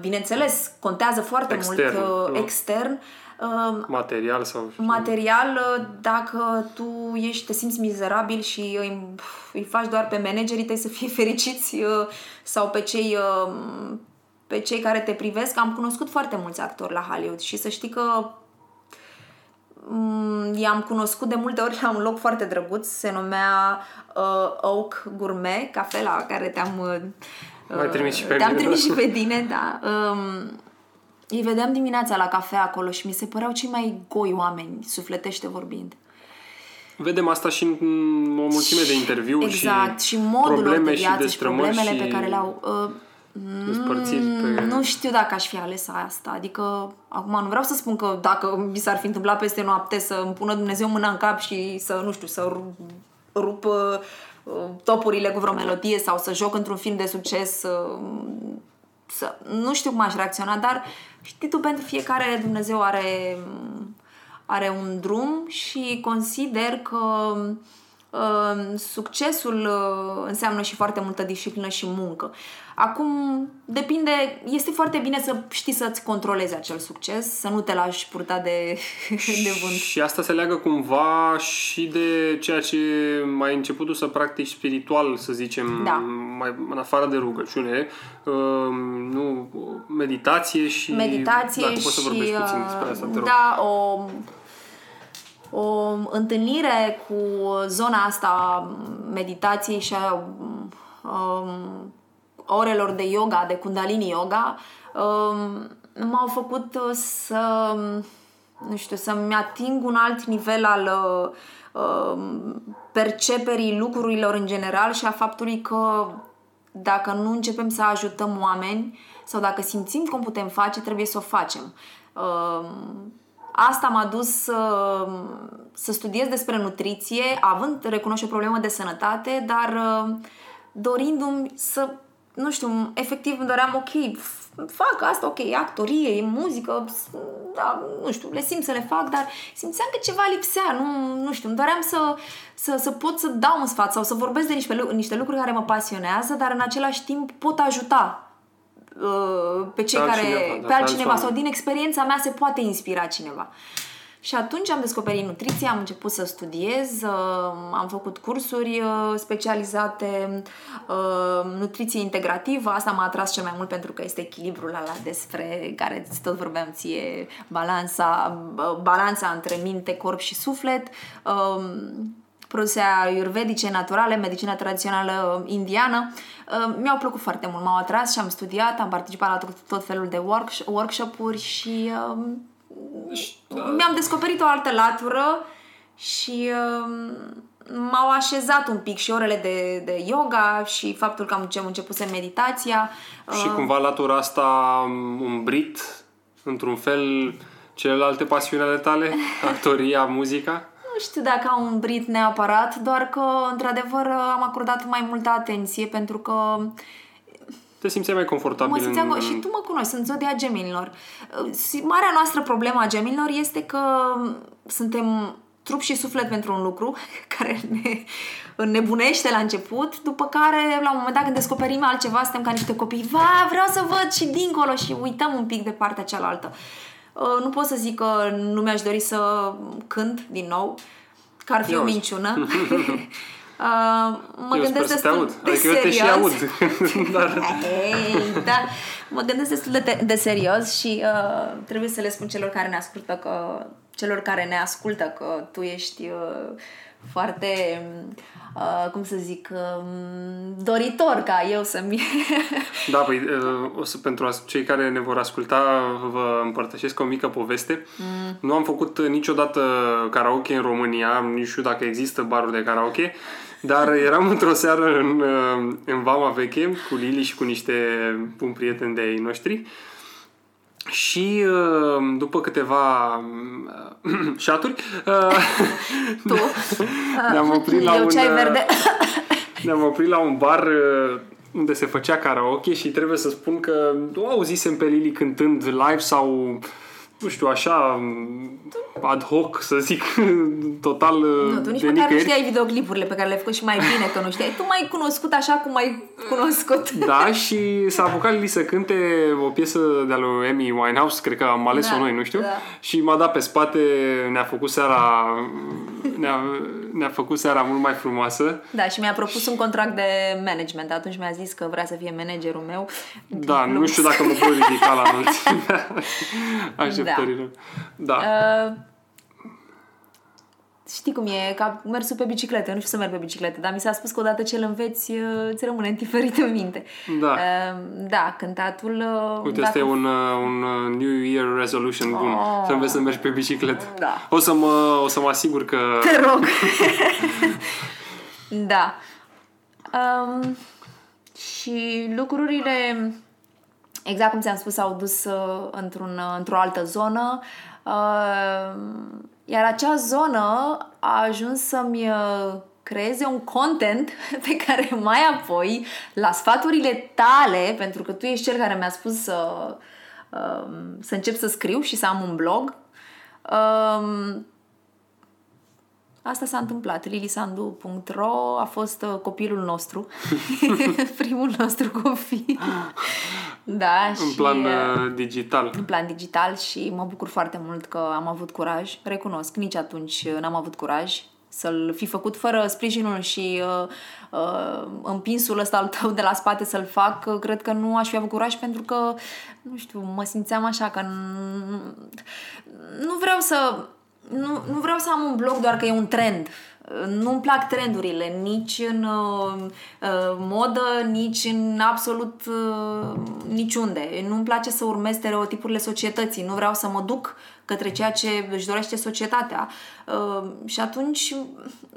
bineînțeles, contează foarte extern, mult extern. Material sau... Material, dacă tu ești, te simți mizerabil și îi, îi faci doar pe managerii tăi să fie fericiți sau pe cei... pe cei care te privesc. Am cunoscut foarte mulți actori la Hollywood și să știi că i-am cunoscut de multe ori la un loc foarte drăguț, se numea uh, Oak Gourmet, cafela care te-am uh, mai trimis și pe te-am mine, trimis da. și pe tine, da. Um, îi vedeam dimineața la cafea acolo și mi se păreau cei mai goi oameni, sufletește vorbind. Vedem asta și în o mulțime de interviuri, exact, și, și probleme de viață, și destrămări și problemele și... pe care le-au... Uh, Pe... Nu știu dacă aș fi ales asta. Adică, acum nu vreau să spun că dacă mi s-ar fi întâmplat peste noapte să îmi pună Dumnezeu mâna în cap și să, nu știu, să rup topurile cu vreo melodie sau să joc într-un film de succes, să... nu știu cum aș reacționa, dar știi tu, pentru fiecare Dumnezeu are, are un drum și consider că succesul înseamnă și foarte multă disciplină și muncă. Acum depinde, este foarte bine să știi să-ți controlezi acel succes, să nu te lași purta de, de vânt. Și asta se leagă cumva și de ceea ce mai început să practici spiritual, să zicem, da. Mai în afară de rugăciune, nu, meditație și... Meditație da, și... Poți să vorbești puțin despre asta, te rog. Da, o... o întâlnire cu zona asta meditației și a um, orelor de yoga, de Kundalini Yoga, um, m-au făcut să, nu știu, să-mi ating un alt nivel al um, perceperii lucrurilor în general și a faptului că dacă nu începem să ajutăm oameni sau dacă simțim că o putem face, trebuie să o facem. Um, Asta m-a dus să, să studiez despre nutriție, având, recunosc, o problemă de sănătate, dar dorindu-mi să, nu știu, efectiv îmi doream, ok, fac asta, ok, actorie, muzică, da, nu știu, le simt să le fac, dar simțeam că ceva lipsea, nu, nu știu, îmi doream să, să, să pot să dau un sfat sau să vorbesc de niște, niște lucruri care mă pasionează, dar în același timp pot ajuta pe cei care, cineva, pe altcineva sau din experiența mea se poate inspira cineva. Și atunci am descoperit nutriția, am început să studiez, am făcut cursuri specializate, nutriție integrativă, asta m-a atras cel mai mult pentru că este echilibrul ăla despre care tot vorbeam ție, balanța, balanța între minte, corp și suflet, produse ayurvedice, naturale, medicina tradițională indiană. Mi-au plăcut foarte mult, m-au atras și am studiat, am participat la tot, tot felul de workshop-uri și um, mi-am descoperit o altă latură și um, m-au așezat un pic și orele de, de yoga și faptul că am început să meditația. Și cumva latura asta umbrit, într-un fel, celelalte pasiuni ale tale? Actoria, muzica? Nu știu dacă am umbrit neapărat, doar că, într-adevăr, am acordat mai multă atenție pentru că... Te simțeai mai confortabil. Mă simțeam... în... Și tu mă cunoști, sunt zodia geminilor. Marea noastră problemă a geminilor este că suntem trup și suflet pentru un lucru care ne înnebunește la început, după care, la un moment dat, când descoperim altceva, suntem ca niște copii. Va, vreau să văd și dincolo și uităm un pic de partea cealaltă. Nu pot să zic că nu mi-aș dori să cânt din nou, că ar fi eu o minciună. Uh, mă eu gândesc destul de adică serios. Eu te și aud. Dar... Hey, da. Mă gândesc destul de, te- de serios și uh, trebuie să le spun celor care ne ascultă că celor care ne ascultă că tu ești uh, foarte uh, cum să zic uh, doritor ca eu să-mi... Da, păi uh, o să, pentru cei care ne vor asculta vă împărtășesc o mică poveste. Mm. Nu am făcut niciodată karaoke în România, nu știu dacă există baruri de karaoke, dar eram într-o seară în, în Vama Veche cu Lili și cu niște buni prieteni de ei noștri și după câteva șaturi tu ne-am oprit la un ne-am oprit la un bar unde se făcea karaoke și trebuie să spun că o auzisem pe Lili cântând live sau nu știu, așa ad hoc, să zic, total nu, tu nici de măcar nu știai videoclipurile pe care le-ai făcut și mai bine că nu știai. Tu m-ai cunoscut așa cum ai cunoscut. Da, și s-a apucat Lili să cânte o piesă de-a lui Amy Winehouse, cred că am ales-o da, noi, nu știu, da. Și m-a dat pe spate, ne-a făcut seara ne-a, ne-a făcut seara mult mai frumoasă. Da, și mi-a propus și... un contract de management. Atunci mi-a zis că vrea să fie managerul meu. Da, nu știu dacă mă pot ridica la înălțimea așteptărilor. Da. Da. Uh, știi cum e, că am mers pe bicicletă, eu nu știu să merg pe bicicletă, dar mi s-a spus că odată ce îl înveți îți rămâne diferit în minte. Da, uh, da cântatul... Uite, dacă... este un, un New Year Resolution bun, oh. Să înveți să mergi pe bicicletă. Da. O să mă, o să mă asigur că... Te rog! Da. Um, și lucrurile... Exact cum ți-am spus, s-au dus uh, într-un, într-o altă zonă, uh, iar acea zonă a ajuns să-mi uh, creeze un content pe care mai apoi, la sfaturile tale, pentru că tu ești cel care mi-a spus să, uh, să încep să scriu și să am un blog, uh, asta s-a întâmplat. Lili Sandu punct ro a fost uh, copilul nostru, primul nostru copil. Da, în și, plan uh, digital. În plan digital și mă bucur foarte mult că am avut curaj. Recunosc, nici atunci n-am avut curaj să-l fi făcut fără sprijinul și uh, uh, împinsul ăsta al tău de la spate să-l fac. Cred că nu aș fi avut curaj pentru că, nu știu, mă simțeam așa că nu vreau să... Nu, nu vreau să am un blog doar că e un trend. Nu-mi plac trendurile, nici în uh, modă, nici în absolut uh, niciunde. Nu-mi place să urmez stereotipurile societății. Nu vreau să mă duc către ceea ce își dorește societatea. Uh, și atunci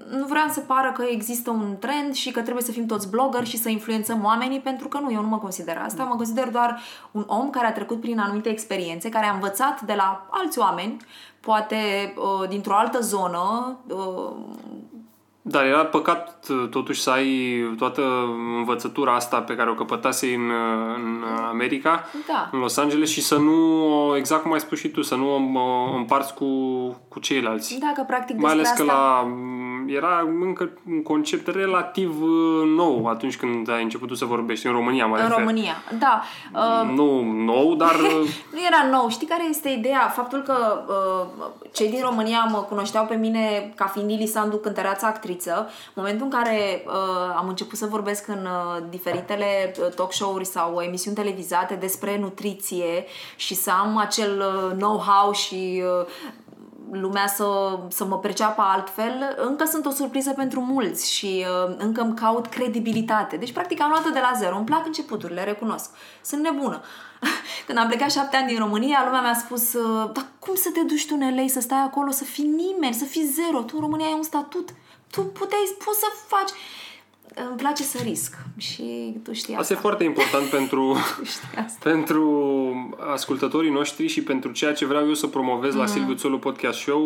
nu vreau să pară că există un trend și că trebuie să fim toți bloggeri și să influențăm oamenii, pentru că nu, eu nu mă consider asta. Mă consider doar un om care a trecut prin anumite experiențe, care a învățat de la alți oameni, poate uh, dintr-o altă zonă. Uh... Dar era păcat totuși să ai toată învățătura asta pe care o căpătasei în, în America, da. În Los Angeles și să nu, exact cum ai spus și tu, să nu o împarți cu, cu ceilalți. Da, că practic despre mai ales asta... că la, era încă un concept relativ nou atunci când ai început să vorbești în România, mai În refer. România, da. Uh... Nu nou, dar... Nu era nou. Știi care este ideea? Faptul că uh, cei din România mă cunoșteau pe mine ca fiind Lili Sandu, cântăreața, actriță. În momentul în care uh, am început să vorbesc în uh, diferitele talk show-uri sau emisiuni televizate despre nutriție și să am acel uh, know-how și uh, lumea să, să mă perceapă altfel, încă sunt o surpriză pentru mulți și uh, încă îmi caut credibilitate. Deci, practic, am luat-o de la zero. Îmi plac începuturile, recunosc. Sunt nebună. Când am plecat șapte ani din România, lumea mi-a spus, dar cum să te duci tu în L A, să stai acolo, să fii nimeni, să fii zero? Tu în România ai un statut. Tu puteai, poți să faci... Îmi place să risc și tu știi asta. Asta e foarte important pentru, pentru ascultătorii noștri și pentru ceea ce vreau eu să promovez mm-hmm. la Silviu Țolu Podcast Show,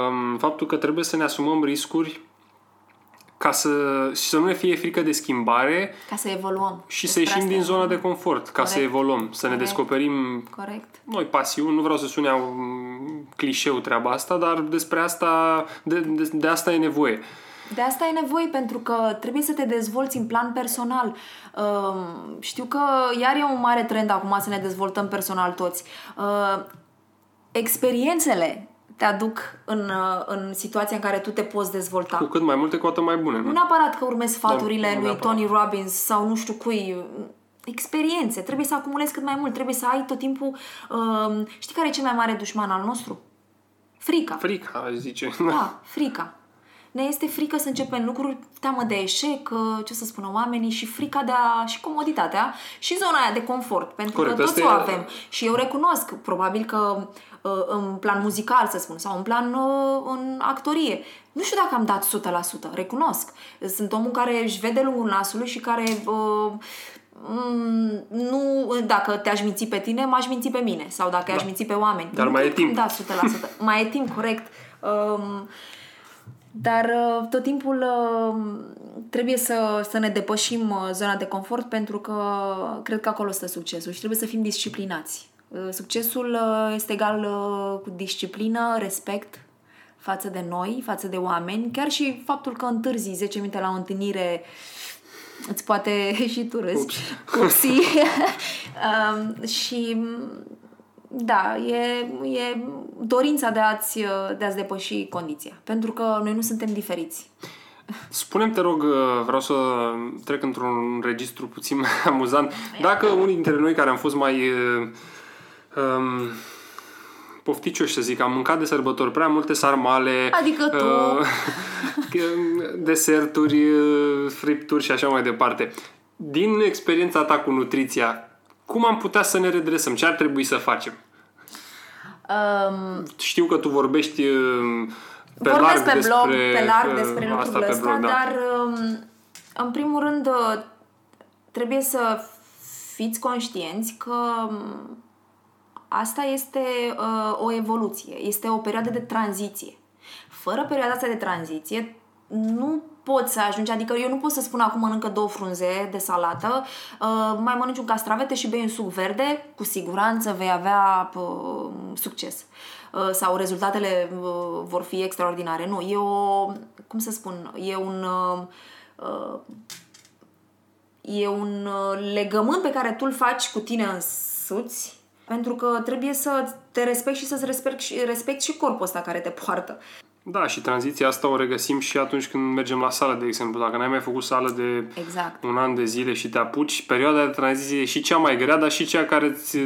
um, faptul că trebuie să ne asumăm riscuri ca să, și să nu ne fie frică de schimbare. Ca să evoluăm. Și despre să ieșim din zona de confort, ca corect. Să evoluăm, să corect. Ne descoperim corect. Noi pasiuni. Nu vreau să sune clișeu treaba asta, dar despre asta, de, de, de asta e nevoie. De asta e nevoie, pentru că trebuie să te dezvolți în plan personal. Știu că iar e un mare trend acum să ne dezvoltăm personal toți. Experiențele te aduc în, în situația în care tu te poți dezvolta. Cu cât mai multe, cu atât mai bune. Nu neapărat că urmezi sfaturile da, lui Tony Robbins sau nu știu cui. Experiențe. Trebuie să acumulezi cât mai mult. Trebuie să ai tot timpul... Uh, știi care e cel mai mare dușman al nostru? Frica. Frica, aș zice. Da, frica. Ne este frică să începem lucruri, teamă de eșec, ce să spună oamenii, și frica de a, și comoditatea și zona aia de confort, pentru Corect, că toți o avem. E... Și eu recunosc, probabil că în plan muzical, să spun, sau în plan în actorie. Nu știu dacă am dat o sută la sută, recunosc. Sunt omul care își vede lungul nasului și care... Uh, nu, dacă te-aș minți pe tine, m-aș minți pe mine, sau dacă da. aș minți pe oameni. Dar nu mai e timp. Da, o sută la sută. Mai e timp, corect. Um, dar tot timpul um, trebuie să, să ne depășim zona de confort, pentru că cred că acolo stă succesul și trebuie să fim disciplinați. Succesul este egal cu disciplină, respect față de noi, față de oameni, chiar și faptul că întârzi zece minute la o întâlnire îți poate și tu râzi. Upsi. um, și da, e, e dorința de a-ți, de a-ți depăși condiția. Pentru că noi nu suntem diferiți. Spune-mi, te rog, vreau să trec într-un registru puțin mai amuzant. Dacă unii dintre noi care am fost mai... Um, pofticioși, să zic, am mâncat de sărbători prea multe sarmale, adică tu. Uh, deserturi, fripturi și așa mai departe. Din experiența ta cu nutriția, cum am putea să ne redresăm? Ce ar trebui să facem? Um, Știu că tu vorbești pe vorbesc larg pe despre, blog, pe larg despre uh, lucrurile pe astea, blog, dar da. În primul rând trebuie să fiți conștienți că asta este uh, o evoluție, este o perioadă de tranziție. Fără perioada asta de tranziție nu poți să ajungi, adică eu nu pot să spun acum mănâncă două frunze de salată, uh, mai mănânci un castravete și bei un suc verde, cu siguranță vei avea uh, succes. Uh, sau rezultatele uh, vor fi extraordinare. Nu, e o, cum să spun, e un... Uh, uh, e un uh, legământ pe care tu îl faci cu tine însuți. Pentru că trebuie să te respecti și să-ți respecti, respecti și corpul ăsta care te poartă. Da, și tranziția asta o regăsim și atunci când mergem la sală, de exemplu. Dacă n-ai mai făcut sală de exact. un an de zile și te apuci, perioada de tranziție e și cea mai grea, dar și cea care îți,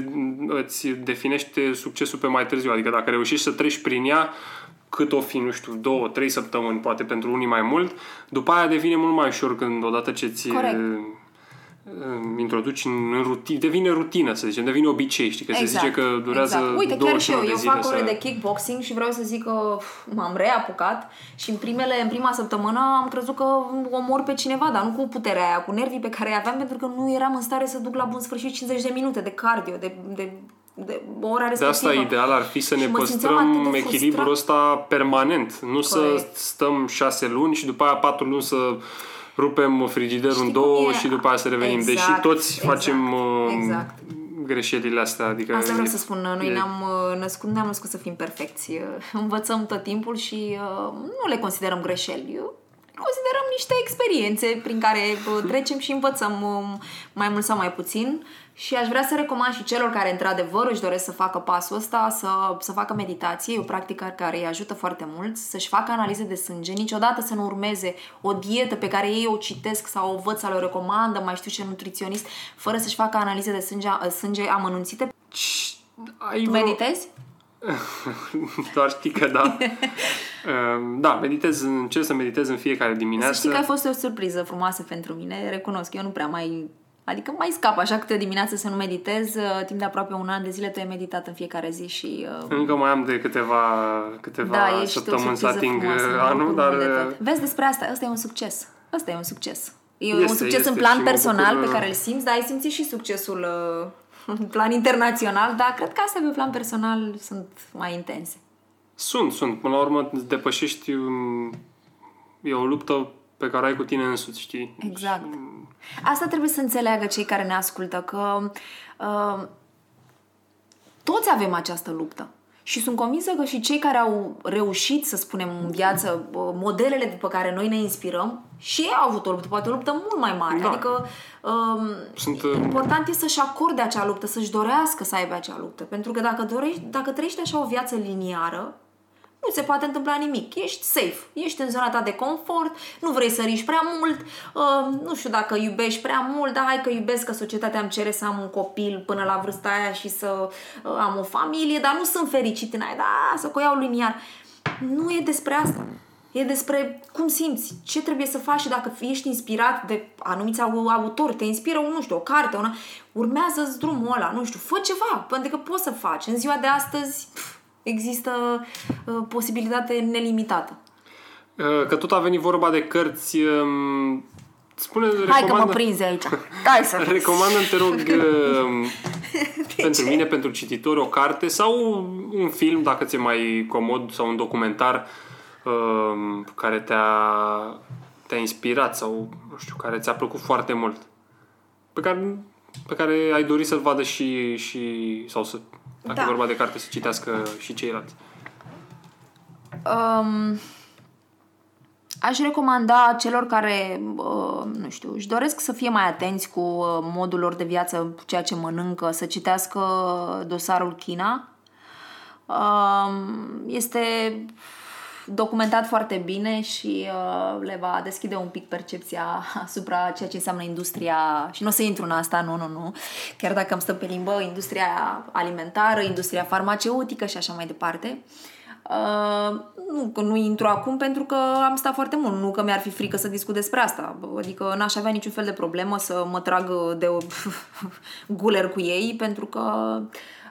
îți definește succesul pe mai târziu. Adică dacă reușești să treci prin ea, cât o fi, nu știu, două, trei săptămâni, poate pentru unii mai mult, după aia devine mult mai ușor când odată ce ți... Corect. introduci în rutină, devine rutină, să zicem, devine obicei, știi, că exact, se zice că durează exact. Uite, chiar și eu, eu fac ore să... de kickboxing și vreau să zic că pf, m-am reapucat și în primele, în prima săptămână am crezut că omor pe cineva, dar nu cu puterea aia, cu nervii pe care îi aveam, pentru că nu eram în stare să duc la bun sfârșit cincizeci de minute de cardio, de... de De, ora de asta ideal ar fi să ne păstrăm echilibrul ăsta permanent, nu Corect. să stăm șase luni și după aia patru luni să rupem frigiderul Știi în două e? și după aia să revenim. Exact, Deși toți exact, facem exact. greșelile astea. Adică asta vreau e, să spun, noi e... ne-am născut, ne-am născut să fim perfecți. Învățăm tot timpul și uh, nu le considerăm greșeli. Considerăm niște experiențe prin care trecem și învățăm mai mult sau mai puțin și aș vrea să recomand și celor care într-adevăr își doresc să facă pasul ăsta, să, să facă meditație, e o practică care îi ajută foarte mult, să-și facă analize de sânge, niciodată să nu urmeze o dietă pe care ei o citesc sau o văd sau o recomandă, mai știu ce nutriționist, fără să-și facă analize de sânge, sânge amănunțite. Tu meditezi? Doar știi că da. Da, meditez, încerc să meditez în fiecare dimineață. Să știi că a fost o surpriză frumoasă pentru mine, recunosc, eu nu prea mai... Adică mai scap așa câte o dimineață să nu meditez. Timp de aproape un an de zile tu ai meditat în fiecare zi și... Uh, Încă mai am de câteva, câteva da, săptămâni să ating anul, dar... Vezi, despre asta, ăsta e un succes. Ăsta e un succes. E este, un succes este, în plan personal bucur... pe care îl simți, dar ai simțit și succesul... Uh... în plan internațional, dar cred că astea pe plan personal sunt mai intense. Sunt, sunt. Până la urmă depășești, e o luptă pe care ai cu tine însuți, știi? Exact. Asta trebuie să înțeleagă cei care ne ascultă, că uh, toți avem această luptă. Și sunt convinsă că și cei care au reușit, să spunem, în viață, modelele după care noi ne inspirăm, și ei au avut o luptă, poate o luptă mult mai mare. Da. Adică um, sunt, important e să-și acorde acea luptă, să-și dorească să aibă acea luptă. Pentru că dacă dorești, dacă trăiești așa o viață liniară, nu se poate întâmpla nimic, ești safe, ești în zona ta de confort, nu vrei să riști prea mult, uh, nu știu dacă iubești prea mult, dar hai că iubesc, că societatea îmi cere să am un copil până la vârsta aia și să uh, am o familie, dar nu sunt fericit în aia, da, să o iau liniar. Nu e despre asta. E despre cum simți, ce trebuie să faci și dacă ești inspirat de anumiți autori, te inspiră, nu știu, o carte, una, urmează-ți drumul ăla, nu știu, fă ceva, pentru că poți să faci. În ziua de astăzi pf, există uh, posibilitate nelimitată. Că tot a venit vorba de cărți, um, spune, recomandă... Hai că mă prinzi aici. Hai să... Recomandă-mi, te rog, uh, pentru mine, pentru cititori, o carte sau un film, dacă ți-e mai comod, sau un documentar care te-a, te-a inspirat sau, nu știu, care ți-a plăcut foarte mult, pe care, pe care ai dorit să-l vadă și, și sau să, dacă da. E vorba de carte, să citească și ceilalți. Um, aș recomanda celor care, uh, nu știu, își doresc să fie mai atenți cu modul lor de viață, cu ceea ce mănâncă, să citească Dosarul China. Uh, este... documentat foarte bine și uh, le va deschide un pic percepția asupra ceea ce înseamnă industria, și nu o să intru în asta, nu, nu, nu, chiar dacă îmi stă pe limbă, industria alimentară, industria farmaceutică și așa mai departe. Uh, nu că nu intru acum pentru că am stat foarte mult, nu că mi-ar fi frică să discut despre asta, adică n-aș avea niciun fel de problemă să mă trag de guler cu ei, pentru că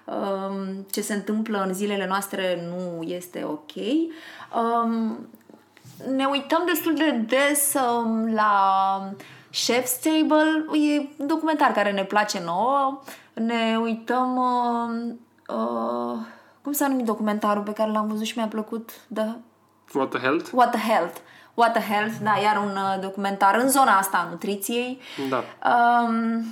Um, ce se întâmplă în zilele noastre nu este ok. Um, ne uităm destul de des um, la Chef's Table, e un documentar care ne place nouă. Ne uităm uh, uh, cum s-a numit documentarul pe care l-am văzut și mi-a plăcut? The... What the Health? What the Health. What the Health, da, iar un uh, documentar în zona asta a nutriției. Da. Um,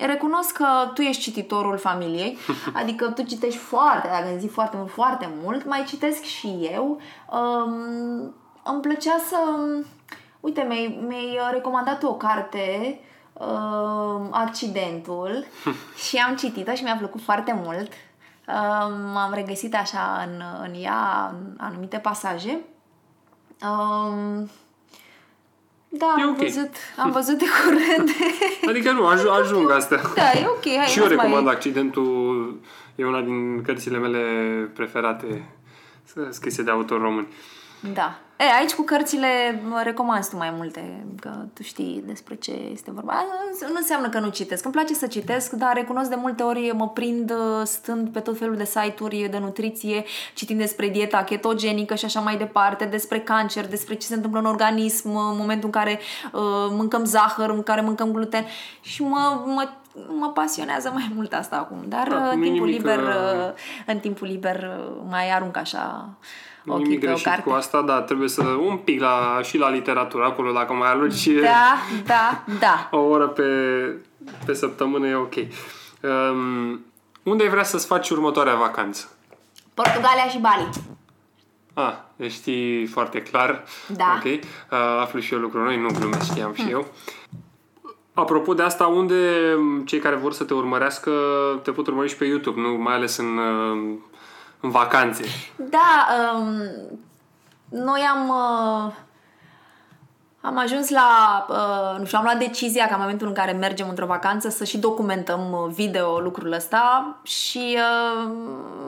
Recunosc că tu ești cititorul familiei, adică tu citești foarte, dacă îmi zic foarte mult, foarte mult, mai citesc și eu. Um, îmi plăcea să... Uite, mi-ai, mi-ai recomandat o carte, um, Accidentul, și am citit-o și mi-a plăcut foarte mult. Um, am regăsit așa în, în ea în anumite pasaje. Um, Da, okay. am văzut, am văzut de curând. Adică nu, aj- ajung astea. Da, e ok. Hai, și eu recomand mai... Accidentul, e una din cărțile mele preferate scrise de autori români. Da. E, aici cu cărțile recomand tu mai multe, că tu știi despre ce este vorba. Nu înseamnă că nu citesc. Îmi place să citesc, dar recunosc de multe ori mă prind stând pe tot felul de site-uri de nutriție, citind despre dieta ketogenică și așa mai departe, despre cancer, despre ce se întâmplă în organism în momentul în care uh, mâncăm zahăr, în care mâncăm gluten, și mă... mă mă pasionează mai mult asta acum, dar da, în timpul liber că... în timpul liber mai arunc așa ochii nimic pe greșit o carte. Cu asta, da, trebuie să un pic la, și la literatură acolo, dacă mai alungi. Da, da, da. O oră pe, pe săptămână e ok. Um, unde ai vrea să-ți faci următoarea vacanță? Portugalia și Bali. Ah, știi foarte clar. Da. Ok. Uh, aflu și eu lucrul noi, nu glumesc, știam hmm. și eu. Apropo de asta, unde cei care vor să te urmărească te pot urmări și pe YouTube, nu? Mai ales în, în vacanțe. Da, um, noi am, uh, am ajuns la, uh, nu știu, am luat decizia ca în momentul în care mergem într-o vacanță să și documentăm video lucrul ăsta și uh,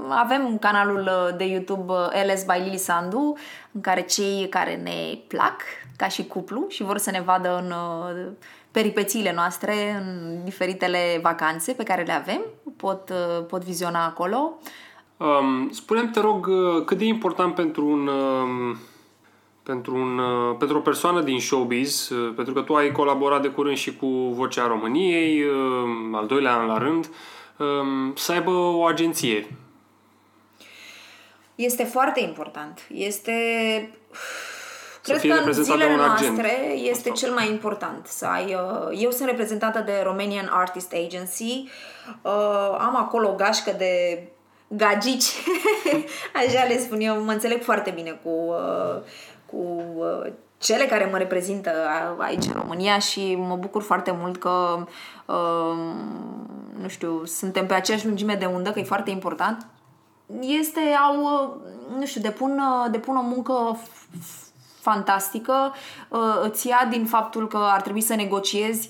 avem canalul de YouTube L S by Lili Sandu, în care cei care ne plac, ca și cuplu, și vor să ne vadă în... Uh, peripețiile noastre în diferitele vacanțe pe care le avem, pot, pot viziona acolo. Um, spune-mi, te rog, cât de important pentru un, pentru un pentru o persoană din showbiz, pentru că tu ai colaborat de curând și cu Vocea României, al doilea an la rând, să aibă o agenție. Este foarte important. Este... Cred că în zilele noastre este cel mai important să ai... Eu sunt reprezentată de Romanian Artist Agency. Am acolo o gașcă de gagici. Așa le spun eu. Mă înțeleg foarte bine cu, cu cele care mă reprezintă aici în România și mă bucur foarte mult că, nu știu, suntem pe aceeași lungime de undă, că e foarte important. este, au, nu știu, depun, depun o muncă fantastică, îți ia din faptul că ar trebui să negociezi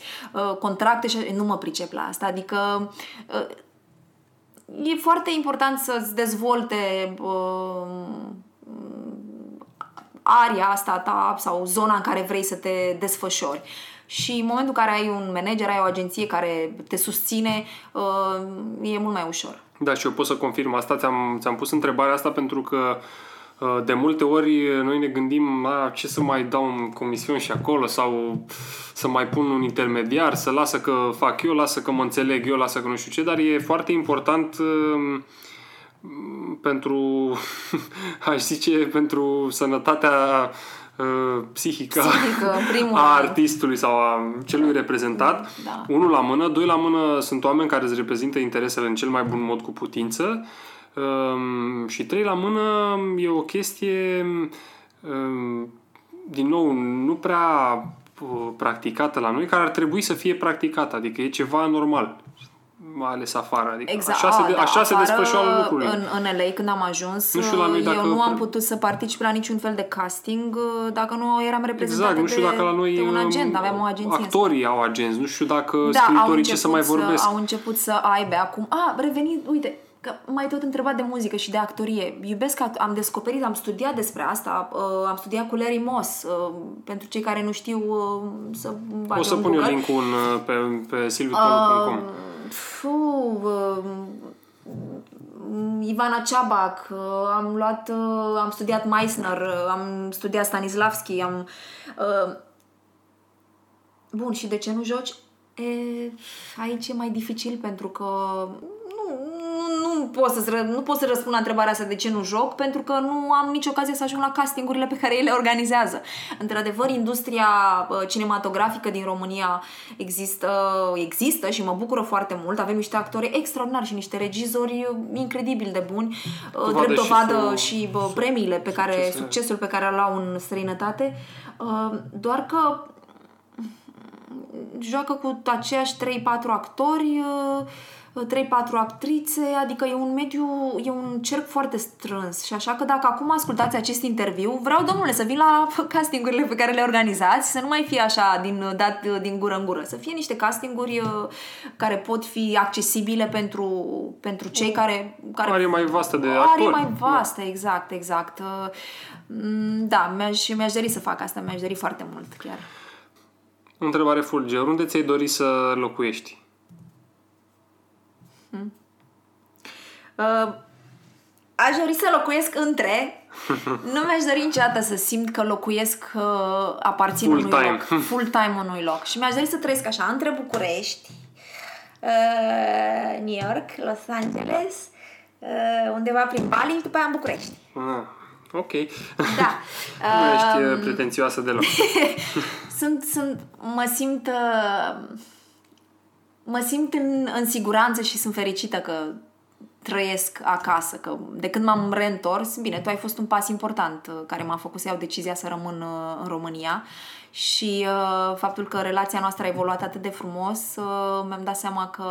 contracte și nu mă pricep la asta, adică e foarte important să-ți dezvolte aria asta ta sau zona în care vrei să te desfășori. Și în momentul în care ai un manager, ai o agenție care te susține, e mult mai ușor. Da, și eu pot să confirm asta. Ți-am, ți-am pus întrebarea asta pentru că de multe ori noi ne gândim a, ce să mai dau în comisiuni și acolo sau să mai pun un intermediar, să lasă că fac eu, lasă că mă înțeleg eu, lasă că nu știu ce, dar e foarte important pentru, aș zice, pentru sănătatea psihică, psihică a artistului sau a celui reprezentat. Da. Unul la mână, doi la mână sunt oameni care îți reprezintă interesele în cel mai bun mod cu putință. Um, și trei la mână e o chestie um, din nou nu prea uh, practicată la noi, care ar trebui să fie practicată, adică e ceva normal, mai ales afară, adică exact. așa, a, se, de, așa se desfășoară lucrurile. În, în L A când am ajuns, nu știu la noi dacă eu nu am putut să particip la niciun fel de casting dacă nu eram reprezentată exact, nu știu de, dacă la noi de un agent, aveam o agenție. Actorii au agenți, nu știu dacă da, scriitorii ce să mai vorbesc. Au început să aibă acum, a, revenit, uite, că m-ai tot întrebat de muzică și de actorie. Iubesc, am descoperit, am studiat despre asta, uh, am studiat cu Larry Moss. Uh, pentru cei care nu știu uh, să o să pun eu link-ul în, pe, pe silviu țolu punct com. Uh, uh, Ivana Ceabac, uh, am luat, uh, am studiat Meissner, uh, am studiat Stanislavski, am... Uh, bun, și de ce nu joci? E, aici e mai dificil pentru că... Nu pot, să, nu pot să răspund la întrebarea asta de ce nu joc, pentru că nu am nicio ocazie să ajung la castingurile pe care ei le organizează. Într-adevăr, industria cinematografică din România există, există și mă bucură foarte mult. Avem niște actori extraordinari și niște regizori incredibil de buni. Dovadă drept dovadă și, și bă, premiile pe care, succesele. succesul pe care îl au în străinătate. Doar că joacă cu aceiași trei patru actori, trei patru actrițe, adică e un mediu, e un cerc foarte strâns și așa că dacă acum ascultați acest interviu, vreau, domnule, să vin la castingurile pe care le organizați, să nu mai fie așa din, dat din gură în gură, să fie niște castinguri care pot fi accesibile pentru, pentru cei care... care are mai vastă de actori. Are mai vastă, exact, exact. Da, mi-aș, mi-aș dori să fac asta, mi-aș dori foarte mult, chiar. Întrebare fulger, unde ți-ai dori să locuiești? Hmm. Uh, aș dori să locuiesc între nu mi-aș dori niciodată să simt că locuiesc uh, aparțin full unui time. loc full time unui loc și mi-aș dori să trăiesc așa între București, uh, New York, Los Angeles, uh, undeva prin Bali și după aia în București. ah, ok da. Nu ești uh, pretențioasă deloc. sunt, sunt, mă simt uh, Mă simt în, în siguranță și sunt fericită că trăiesc acasă, că de când m-am reîntors, bine, tu ai fost un pas important care m-a făcut să iau decizia să rămân în România și uh, faptul că relația noastră a evoluat atât de frumos, uh, mi-am dat seama că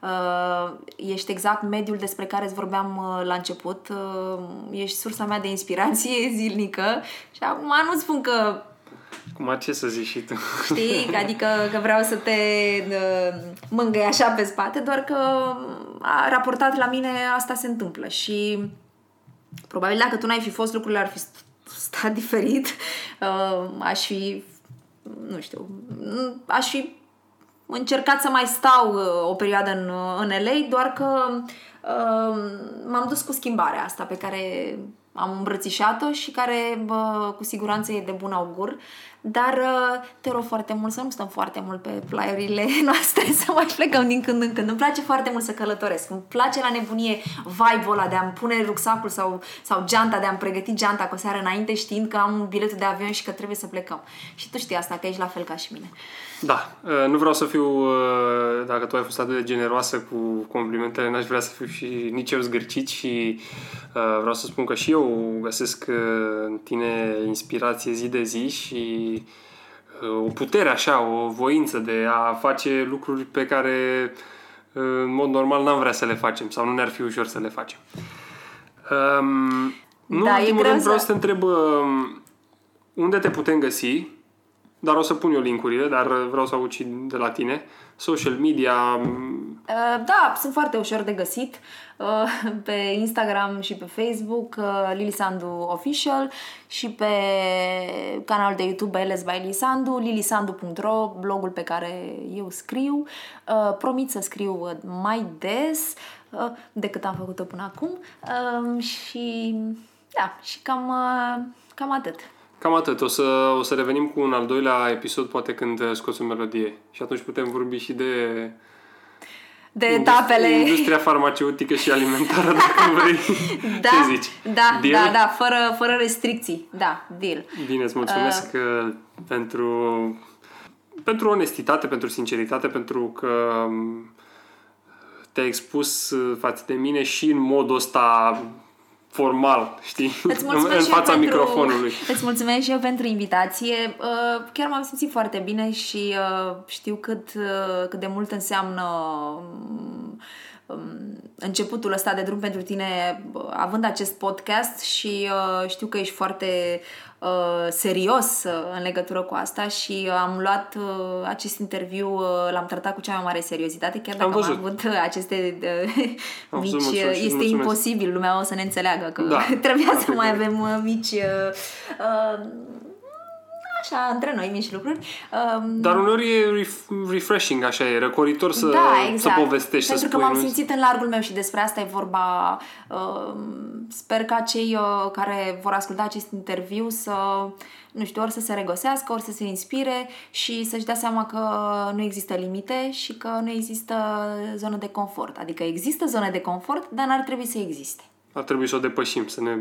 uh, ești exact mediul despre care îți vorbeam uh, la început, uh, ești sursa mea de inspirație zilnică și acum nu spun că cum ce să zici și tu? Știi, adică că vreau să te mângâi așa pe spate, doar că a raportat la mine asta se întâmplă și probabil dacă tu n-ai fi fost, lucrurile ar fi stat diferit, aș fi, nu știu, aș fi încercat să mai stau o perioadă în, în L A, doar că m-am dus cu schimbarea asta pe care... am îmbrățișat-o și care bă, cu siguranță e de bun augur, dar te rog foarte mult să nu stăm foarte mult pe plaiurile noastre, să mai plecăm din când în când. Îmi place foarte mult să călătoresc, îmi place la nebunie vibe-ul ăla de a-mi pune rucsacul sau, sau geanta, de a-mi pregăti geanta cu o seară înainte știind că am biletul de avion și că trebuie să plecăm. Și tu știi asta, că ești la fel ca și mine. Da, nu vreau să fiu, dacă tu ai fost atât de generoasă cu complimentele, n-aș vrea să fiu și nici eu zgârcit și vreau să spun că și eu găsesc în tine inspirație zi de zi și o putere așa, o voință de a face lucruri pe care în mod normal n-am vrea să le facem sau nu ne-ar fi ușor să le facem. Um, nu, da, în ultimul rând vreau să te întreb unde te putem găsi, dar o să pun eu link-urile, dar vreau să aud și de la tine. Social media... Da, sunt foarte ușor de găsit pe Instagram și pe Facebook, Lili Sandu Official, și pe canalul de YouTube L S by Lili Sandu, Lilisandu punct ro, blogul pe care eu scriu. Promit să scriu mai des decât am făcut-o până acum și da, și cam, cam atât. Cam atât. O să, o să revenim cu un al doilea episod, poate când scoți o melodie. Și atunci putem vorbi și de... de etapele. Industria farmaceutică și alimentară, dacă vrei. Da, ce zici? Da, deal? Da, da, fără, fără restricții. Da, deal. Bine, îți mulțumesc uh... pentru, pentru onestitate, pentru sinceritate, pentru că te-ai expus față de mine și în modul ăsta... formal, știi? În fața pentru, microfonului. Îți mulțumesc și eu pentru invitație. Chiar m-am simțit foarte bine și știu cât, cât de mult înseamnă începutul ăsta de drum pentru tine, având acest podcast, și știu că ești foarte serios în legătură cu asta și am luat acest interviu, l-am tratat cu cea mai mare seriozitate, chiar dacă am, am avut aceste am mici, mulțumesc, este mulțumesc. Imposibil, lumea o să ne înțeleagă că da, trebuia să mai bine. Avem mici uh, așa, între noi mici lucruri. Um, Dar uneori e refreshing, așa e, răcoritor să, da, exact. Să povestești, pentru să spui. Pentru că m-am nu... simțit în largul meu și despre asta e vorba. Uh, sper ca cei uh, care vor asculta acest interviu să, nu știu, ori să se regăsească, ori să se inspire și să-și dea seama că nu există limite și că nu există zonă de confort. Adică există zonă de confort, dar n-ar trebui să existe. Ar trebui să o depășim, să ne...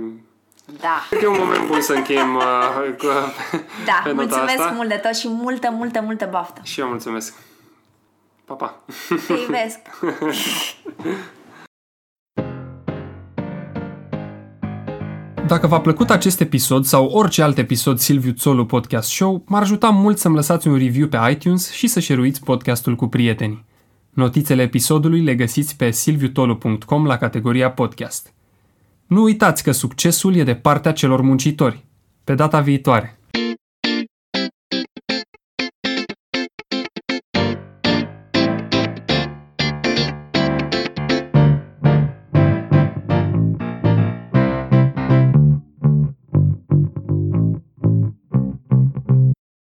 Da. E un moment bun să încheiem uh, cu, da, pe nota mulțumesc asta. Mult de tot și multă, multă, multă baftă. Și eu mulțumesc. Pa, pa. Te iubesc. Dacă v-a plăcut acest episod sau orice alt episod Silviu Țolu Podcast Show, m-ar ajuta mult să-mi lăsați un review pe iTunes și să share-uiți podcastul cu prietenii. Notițele episodului le găsiți pe silviutolu punct com la categoria podcast. Nu uitați că succesul e de partea celor muncitori. Pe data viitoare!